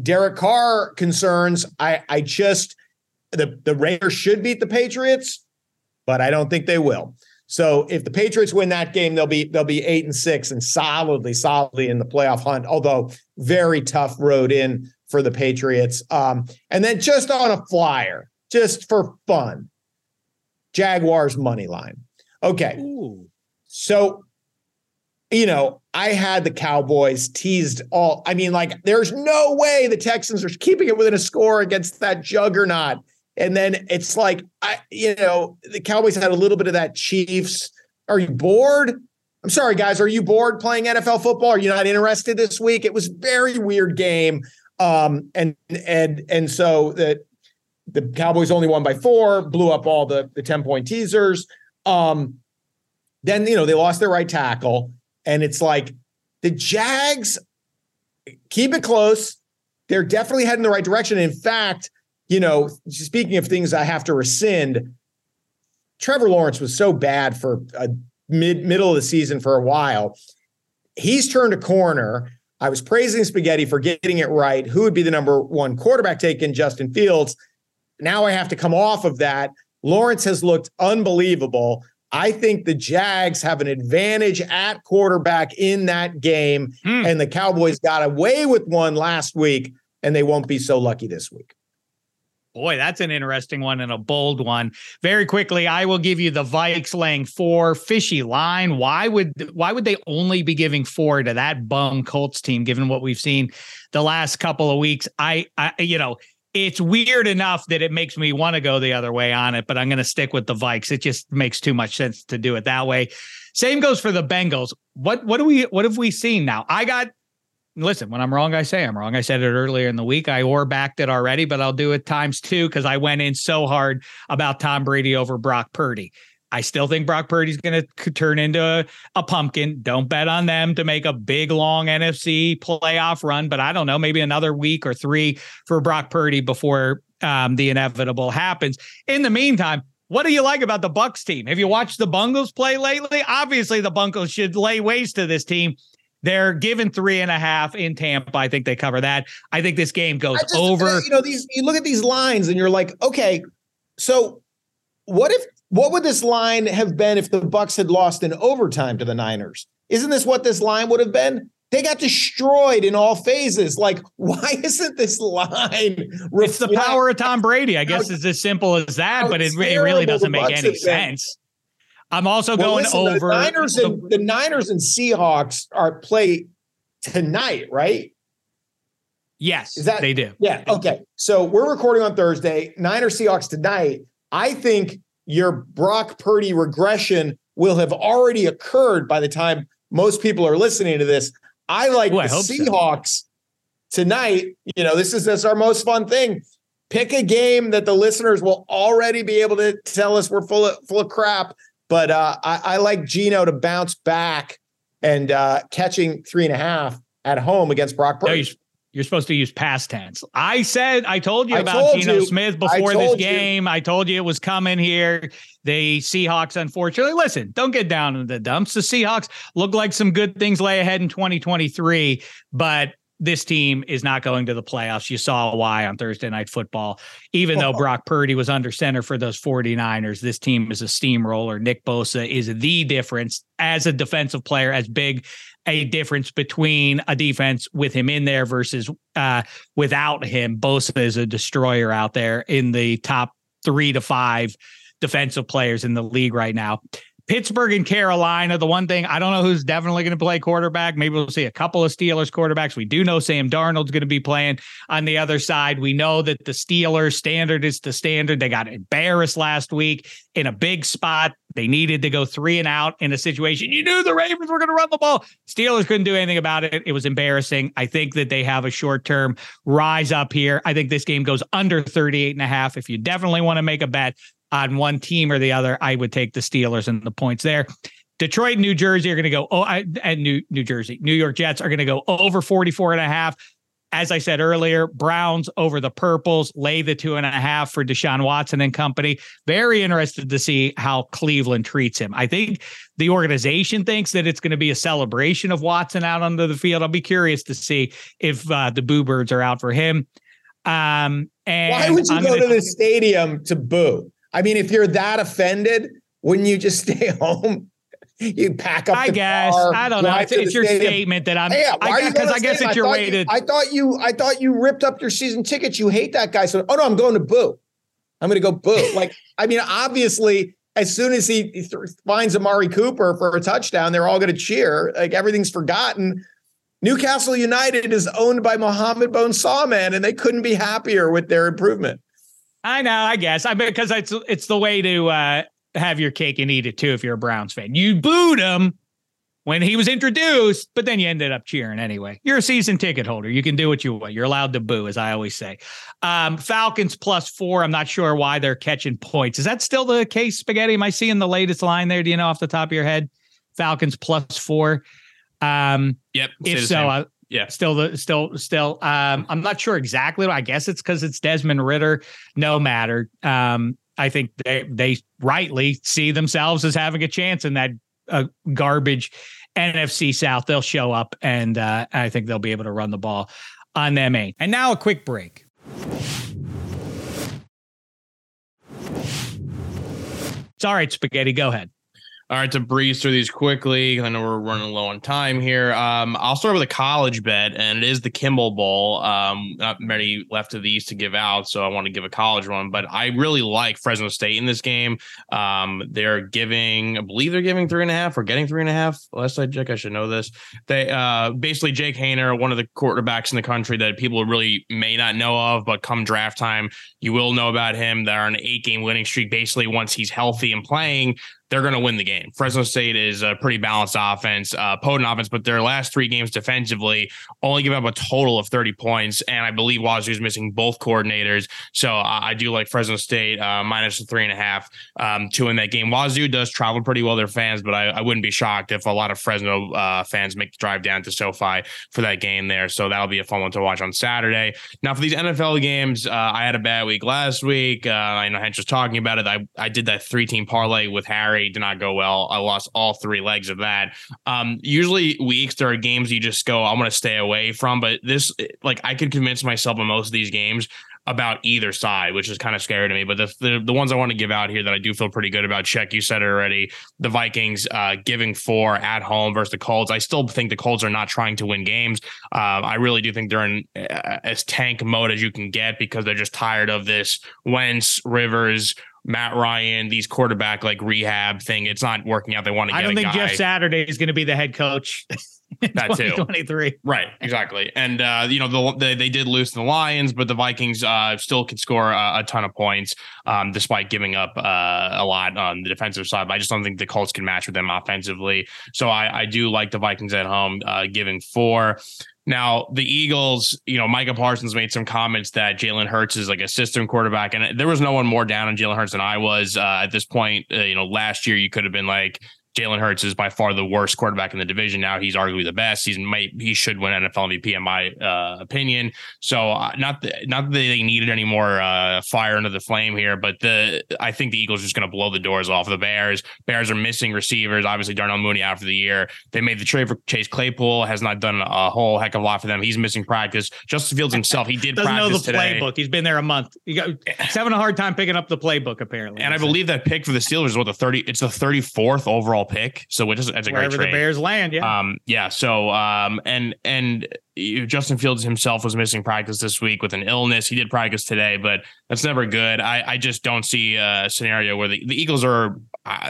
Derek Carr concerns. The Raiders should beat the Patriots, but I don't think they will. So if the Patriots win that game, they'll be 8-6 and solidly in the playoff hunt, although very tough road in for the Patriots. And then just on a flyer, just for fun, Jaguars money line. Okay. Ooh. So, I had the Cowboys teased all. I mean, like, there's no way the Texans are keeping it within a score against that juggernaut. And then it's like, the Cowboys had a little bit of that Chiefs. Are you bored? I'm sorry, guys. Are you bored playing NFL football? Are you not interested this week? It was a very weird game. And so the Cowboys only won by 4, blew up all the 10-point teasers. Then, they lost their right tackle. And it's like the Jags keep it close. They're definitely heading the right direction. In fact, speaking of things I have to rescind, Trevor Lawrence was so bad for a middle of the season for a while. He's turned a corner. I was praising Spaghetti for getting it right. Who would be the number one quarterback taken? Justin Fields. Now I have to come off of that. Lawrence has looked unbelievable. I think the Jags have an advantage at quarterback in that game, and the Cowboys got away with one last week, and they won't be so lucky this week. Boy, that's an interesting one and a bold one. Very quickly, I will give you the Vikes laying 4. Fishy line. Why would they only be giving 4 to that bum Colts team, given what we've seen the last couple of weeks? I it's weird enough that it makes me want to go the other way on it, but I'm going to stick with the Vikes. It just makes too much sense to do it that way. Same goes for the Bengals. What have we seen now? Listen, when I'm wrong, I say I'm wrong. I said it earlier in the week. I backed it already, but I'll do it ×2 because I went in so hard about Tom Brady over Brock Purdy. I still think Brock Purdy's going to turn into a pumpkin. Don't bet on them to make a big, long NFC playoff run, but I don't know, maybe another week or 3 for Brock Purdy before the inevitable happens. In the meantime, what do you like about the Bucs team? Have you watched the Bungles play lately? Obviously, the Bungles should lay waste to this team. They're given 3.5 in Tampa. I think they cover that. I think this game goes over. You look at these lines and you're like, okay, so what would this line have been if the Bucs had lost in overtime to the Niners? Isn't this what this line would have been? They got destroyed in all phases. Like, why isn't this line? It's the power of Tom Brady, I guess, is as simple as that, but it really doesn't make any sense. I'm also going over. The Niners and Seahawks are play tonight, right? Yes, they do. Yeah. Okay. So we're recording on Thursday. Niners Seahawks tonight. I think your Brock Purdy regression will have already occurred by the time most people are listening to this. I like the Seahawks tonight. This is our most fun thing. Pick a game that the listeners will already be able to tell us we're full of crap. But I like Geno to bounce back and catching 3.5 at home against Brock Purdy. No, you're supposed to use past tense. I told you about Geno Smith before this game. I told you it was coming here. The Seahawks, unfortunately, listen, don't get down in the dumps. The Seahawks look like some good things lay ahead in 2023, but this team is not going to the playoffs. You saw why on Thursday Night Football. Even though Brock Purdy was under center for those 49ers, this team is a steamroller. Nick Bosa is the difference as a defensive player, as big a difference between a defense with him in there versus without him. Bosa is a destroyer out there in the top 3 to 5 defensive players in the league right now. Pittsburgh and Carolina, the one thing, I don't know who's definitely going to play quarterback. Maybe we'll see a couple of Steelers quarterbacks. We do know Sam Darnold's going to be playing on the other side. We know that the Steelers standard is the standard. They got embarrassed last week in a big spot. They needed to go 3-and-out in a situation. You knew the Ravens were going to run the ball. Steelers couldn't do anything about it. It was embarrassing. I think that they have a short-term rise up here. I think this game goes under 38.5. If you definitely want to make a bet on one team or the other, I would take the Steelers and the points there. Detroit, New Jersey are going to go. Oh, and New Jersey, New York Jets are going to go over 44.5. As I said earlier, Browns over the Purples, lay the 2.5 for Deshaun Watson and company. Very interested to see how Cleveland treats him. I think the organization thinks that it's going to be a celebration of Watson out onto the field. I'll be curious to see if the Boo Birds are out for him. And why would you go to the stadium to boo? I mean, if you're that offended, wouldn't you just stay home? You pack up. I guess car, I don't know. It's your stadium. Statement that I'm. Yeah, hey, because I guess it's your way to. I thought you ripped up your season tickets. You hate that guy. So, oh no, I'm going to boo. I'm going to go boo. Like, I mean, obviously, as soon as he finds Amari Cooper for a touchdown, they're all going to cheer. Like everything's forgotten. Newcastle United is owned by Mohamed Bone Sawman, and they couldn't be happier with their improvement. I know, I guess. I mean, because it's the way to have your cake and eat it, too, if you're a Browns fan. You booed him when he was introduced, but then you ended up cheering anyway. You're a season ticket holder. You can do what you want. You're allowed to boo, as I always say. Falcons +4. I'm not sure why they're catching points. Is that still the case, Spaghetti? Am I seeing the latest line there? Do you know off the top of your head? Falcons +4. Yep. If so, yeah, still. I'm not sure exactly. I guess it's because it's Desmond Ridder. No matter. I think they rightly see themselves as having a chance in that garbage NFC South. They'll show up, and I think they'll be able to run the ball on them. And now a quick break. It's all right, Spaghetti. Go ahead. All right, to breeze through these quickly. I know we're running low on time here. I'll start with a college bet, and it is the Kimball Bowl. Not many left of these to give out, so I want to give a college one. But I really like Fresno State in this game. They're giving, I believe they're giving 3.5 or getting 3.5. Last I checked, I should know this. They basically Jake Hayner, one of the quarterbacks in the country that people really may not know of, but come draft time, you will know about him. They're on an 8-game winning streak. Basically, once he's healthy and playing, they're going to win the game. Fresno State is a pretty balanced offense, potent offense, but their last 3 games defensively only give up a total of 30 points. And I believe Wazoo's missing both coordinators. So I do like Fresno State minus the 3.5 to win that game. Wazoo does travel pretty well, their fans, but I wouldn't be shocked if a lot of Fresno fans make the drive down to SoFi for that game there. So that'll be a fun one to watch on Saturday. Now for these NFL games, I had a bad week last week. I know Hench was talking about it. I did that 3-team parlay with Harry. Did not go well. I lost all 3 legs of that. Usually weeks there are games you just go, I'm going to stay away from, but this, like, I could convince myself on most of these games about either side, which is kind of scary to me. But the ones I want to give out here that I do feel pretty good about, check, you said it already, the Vikings giving 4 at home versus the Colts. I still think the Colts are not trying to win games. I really do think they're in as tank mode as you can get because they're just tired of this Wentz, Rivers, Matt Ryan, these quarterback like rehab thing. It's not working out. They want to get a guy. I don't think Jeff Saturday is going to be the head coach. That too. 2023. Right. Exactly. And, you know, they did lose to the Lions, but the Vikings still could score a ton of points despite giving up a lot on the defensive side. But I just don't think the Colts can match with them offensively. So I do like the Vikings at home giving 4. Now, the Eagles, you know, Micah Parsons made some comments that Jalen Hurts is like a system quarterback. And there was no one more down on Jalen Hurts than I was at this point. You know, last year you could have been like, Jalen Hurts is by far the worst quarterback in the division. Now he's arguably the best. He should win NFL MVP in my opinion. So not that they needed any more fire under the flame here, but I think the Eagles are just going to blow the doors off the Bears. Bears are missing receivers. Obviously, Darnell Mooney out for the year. They made the trade for Chase Claypool. Has not done a whole heck of a lot for them. He's missing practice. Justin Fields himself, he did practice know the today. Playbook. He's been there a month. He's having a hard time picking up the playbook apparently. And I believe that pick for the Steelers is It's the 34th overall pick, so which is that's a wherever great trade. The Bears land, yeah, yeah. So, and Justin Fields himself was missing practice this week with an illness. He did practice today, but that's never good. I just don't see a scenario where the Eagles are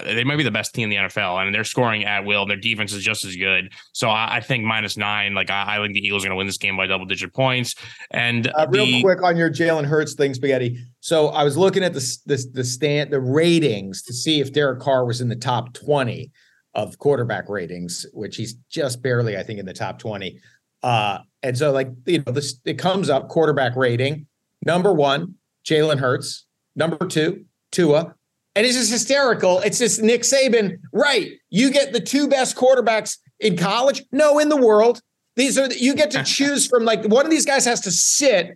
they might be the best team in the NFL. I mean, they're scoring at will. Their defense is just as good. So I think -9. Like I think the Eagles are going to win this game by double-digit points. And real quick on your Jalen Hurts thing, Spaghetti. So I was looking at the ratings to see if Derek Carr was in the top 20 of quarterback ratings, which he's just barely, I think, in the top 20. And so, like, you know, this, it comes up quarterback rating. Number one, Jalen Hurts. Number two, Tua. And it's just hysterical. It's just Nick Saban, right? You get the two best quarterbacks in college? No, in the world. These are, you get to choose from, like, one of these guys has to sit.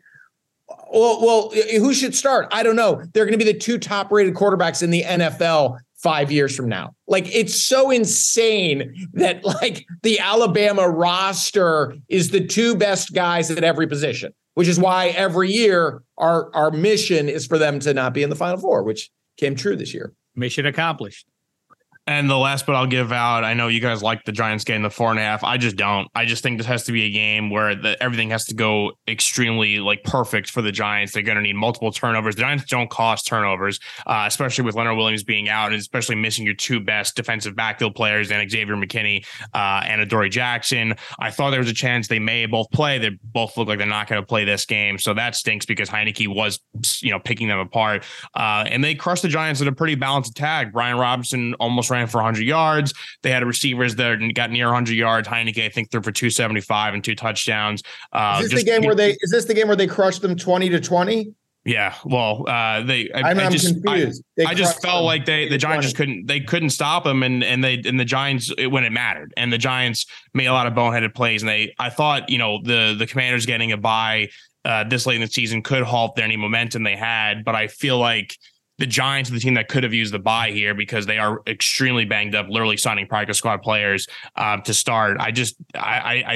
Well, who should start? I don't know. They're going to be the two top rated quarterbacks in the NFL 5 years from now. Like, it's so insane that, like, the Alabama roster is the two best guys at every position, which is why every year our mission is for them to not be in the Final Four, which came true this year. Mission accomplished. And the last bit I'll give out, I know you guys like the Giants getting the 4.5. I just don't. I just think this has to be a game where everything has to go extremely, like, perfect for the Giants. They're going to need multiple turnovers. The Giants don't cost turnovers, especially with Leonard Williams being out, and especially missing your two best defensive backfield players and Xavier McKinney and Adoree Jackson. I thought there was a chance they may both play. They both look like they're not going to play this game. So that stinks because Heineke was, you know, picking them apart. And they crushed the Giants in a pretty balanced attack. Brian Robinson almost ran for 100 yards. They had receivers that got near 100 yards. Heineke, I think, threw for 275 and two touchdowns. Is this the game where they crushed them 20-20? Yeah. Well, I'm confused. I just felt like the Giants just couldn't stop them, and the Giants when it mattered, and the Giants made a lot of boneheaded plays, and I thought, you know, the Commanders getting a bye this late in the season could halt any momentum they had, but I feel like the Giants are the team that could have used the bye here because they are extremely banged up, literally signing practice squad players to start. I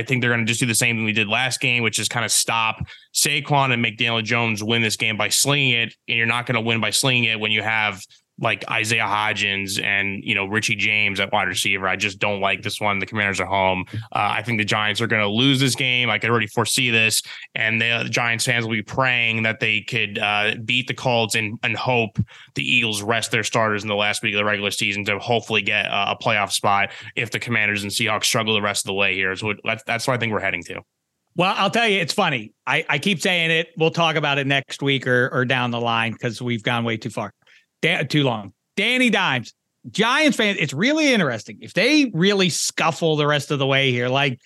think they're going to just do the same thing we did last game, which is kind of stop Saquon and make Daniel Jones win this game by slinging it. And you're not going to win by slinging it when you have, like, Isaiah Hodgins and, you know, Richie James at wide receiver. I just don't like this one. The Commanders are home. I think the Giants are going to lose this game. I could already foresee this. And the Giants fans will be praying that they could beat the Colts and hope the Eagles rest their starters in the last week of the regular season to hopefully get a playoff spot if the Commanders and Seahawks struggle the rest of the way here. So that's what I think we're heading to. Well, I'll tell you, it's funny. I keep saying it. We'll talk about it next week or down the line because we've gone way too far. Too long. Danny Dimes, Giants fans. It's really interesting. If they really scuffle the rest of the way here, like,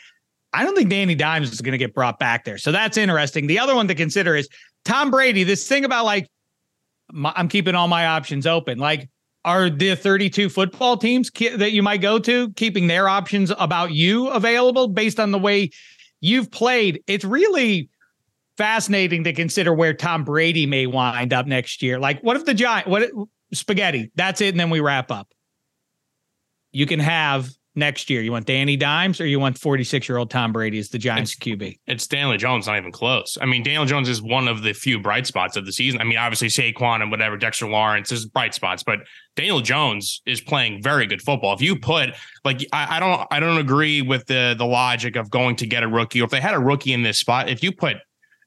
I don't think Danny Dimes is going to get brought back there. So that's interesting. The other one to consider is Tom Brady. This thing about, like, I'm keeping all my options open. Like, are the 32 football teams that you might go to keeping their options about you available based on the way you've played? It's really fascinating to consider where Tom Brady may wind up next year. Like, what if the Giants, Spaghetti, that's it. And then we wrap up. You can have next year. You want Danny Dimes or you want 46-year-old Tom Brady as the Giants QB? It's Daniel Jones, not even close. I mean, Daniel Jones is one of the few bright spots of the season. I mean, obviously Saquon and whatever, Dexter Lawrence is bright spots, but Daniel Jones is playing very good football. If you put, like, I don't agree with the logic of going to get a rookie, or if they had a rookie in this spot, if you put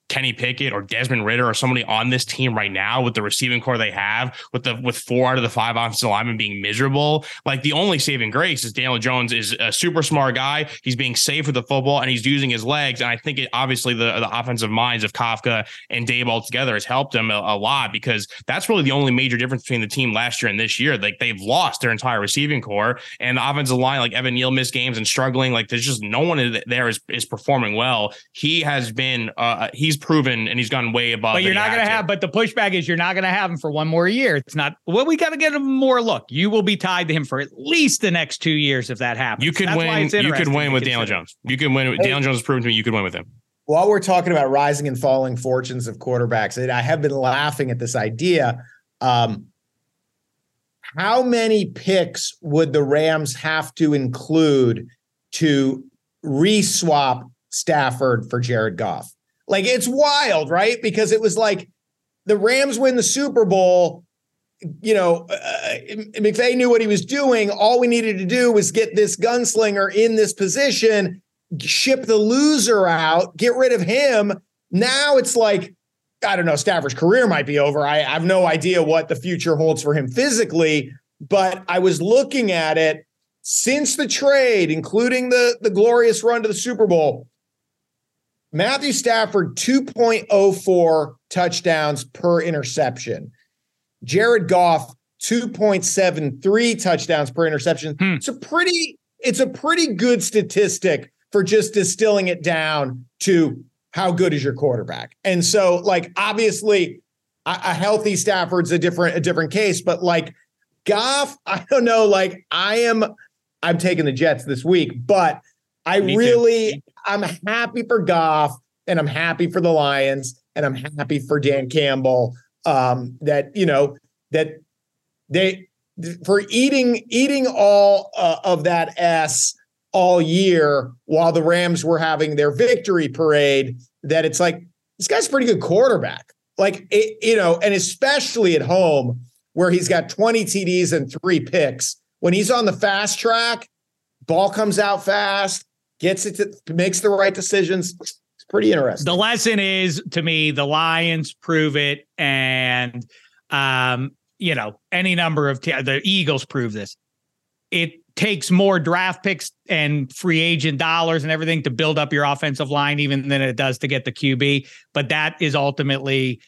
Kenny Pickett or Desmond Ridder or somebody on this team right now with the receiving core they have, with 4 out of the 5 offensive linemen being miserable, like, the only saving grace is Daniel Jones is a super smart guy. He's being safe with the football and he's using his legs. And I think it obviously the offensive minds of Kafka and Daboll together has helped him a lot, because that's really the only major difference between the team last year and this year. Like, they've lost their entire receiving core and the offensive line, like Evan Neal missed games and struggling. Like, there's just no one there is performing well. He has been he's proven and he's gone way above. But you're not going to have, but the pushback is you're not going to have him for one more year. It's not, well, we got to get him more. Look, you will be tied to him for at least the next 2 years if that happens. You could win with Daniel Jones. You can win with Daniel Jones. Has proven to me you could win with him. While we're talking about rising and falling fortunes of quarterbacks, and I have been laughing at this idea. How many picks would the Rams have to include to re-swap Stafford for Jared Goff? Like, it's wild, right? Because it was like the Rams win the Super Bowl. You know, McVay knew what he was doing. All we needed to do was get this gunslinger in this position, ship the loser out, get rid of him. Now it's like, I don't know, Stafford's career might be over. I have no idea what the future holds for him physically. But I was looking at it since the trade, including the glorious run to the Super Bowl. Matthew Stafford, 2.04 touchdowns per interception. Jared Goff, 2.73 touchdowns per interception. It's a pretty good statistic for just distilling it down to how good is your quarterback. And so, like, obviously a healthy Stafford's a different case, but like Goff, I don't know, like I'm taking the Jets this week, but I'm happy for Goff, and I'm happy for the Lions, and I'm happy for Dan Campbell, that they, for eating all of that S all year while the Rams were having their victory parade, that it's like, this guy's a pretty good quarterback. Like, and especially at home where he's got 20 TDs and 3 picks. When he's on the fast track, ball comes out fast, makes the right decisions. It's pretty interesting. The lesson is, to me, the Lions prove it, and any number of the Eagles prove this. It takes more draft picks and free agent dollars and everything to build up your offensive line, even than it does to get the QB. But that is ultimately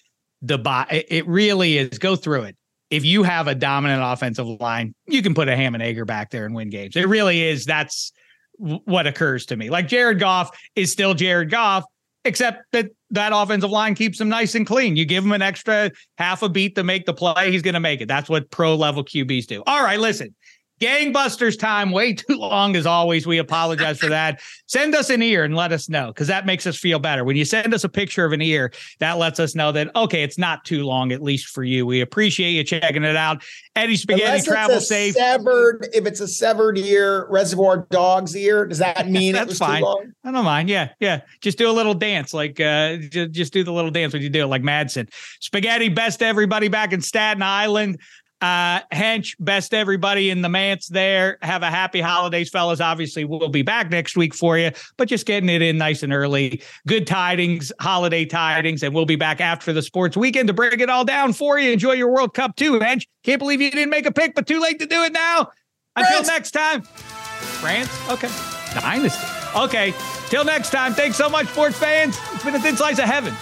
it really is. Go through it. If you have a dominant offensive line, you can put a ham and egger back there and win games. It really is. That's what occurs to me. Like, Jared Goff is still Jared Goff, except that offensive line keeps him nice and clean. You give him an extra half a beat to make the play, he's going to make it. That's what pro-level QBs do. All right, listen. Gangbusters time, way too long as always. We apologize for that. Send us an ear and let us know, because that makes us feel better. When you send us a picture of an ear, that lets us know that, okay, it's not too long, at least for you. We appreciate you checking it out. Eddie Spaghetti, unless travel safe. If it's a severed ear, Reservoir Dogs ear, does that mean that's fine? Too long? I don't mind. Yeah. Just do a little dance. Like, just do the little dance when you do it, like Madsen. Spaghetti, best to everybody back in Staten Island. Hench, best everybody in the manse there. Have a happy holidays, fellas. Obviously, we'll be back next week for you, but just getting it in nice and early. Good tidings, holiday tidings, and we'll be back after the sports weekend to break it all down for you. Enjoy your World Cup too, Hench. Can't believe you didn't make a pick, but too late to do it now. Until next time. France? Okay. Dynasty. Okay. Till next time. Thanks so much, sports fans. It's been a thin slice of heaven.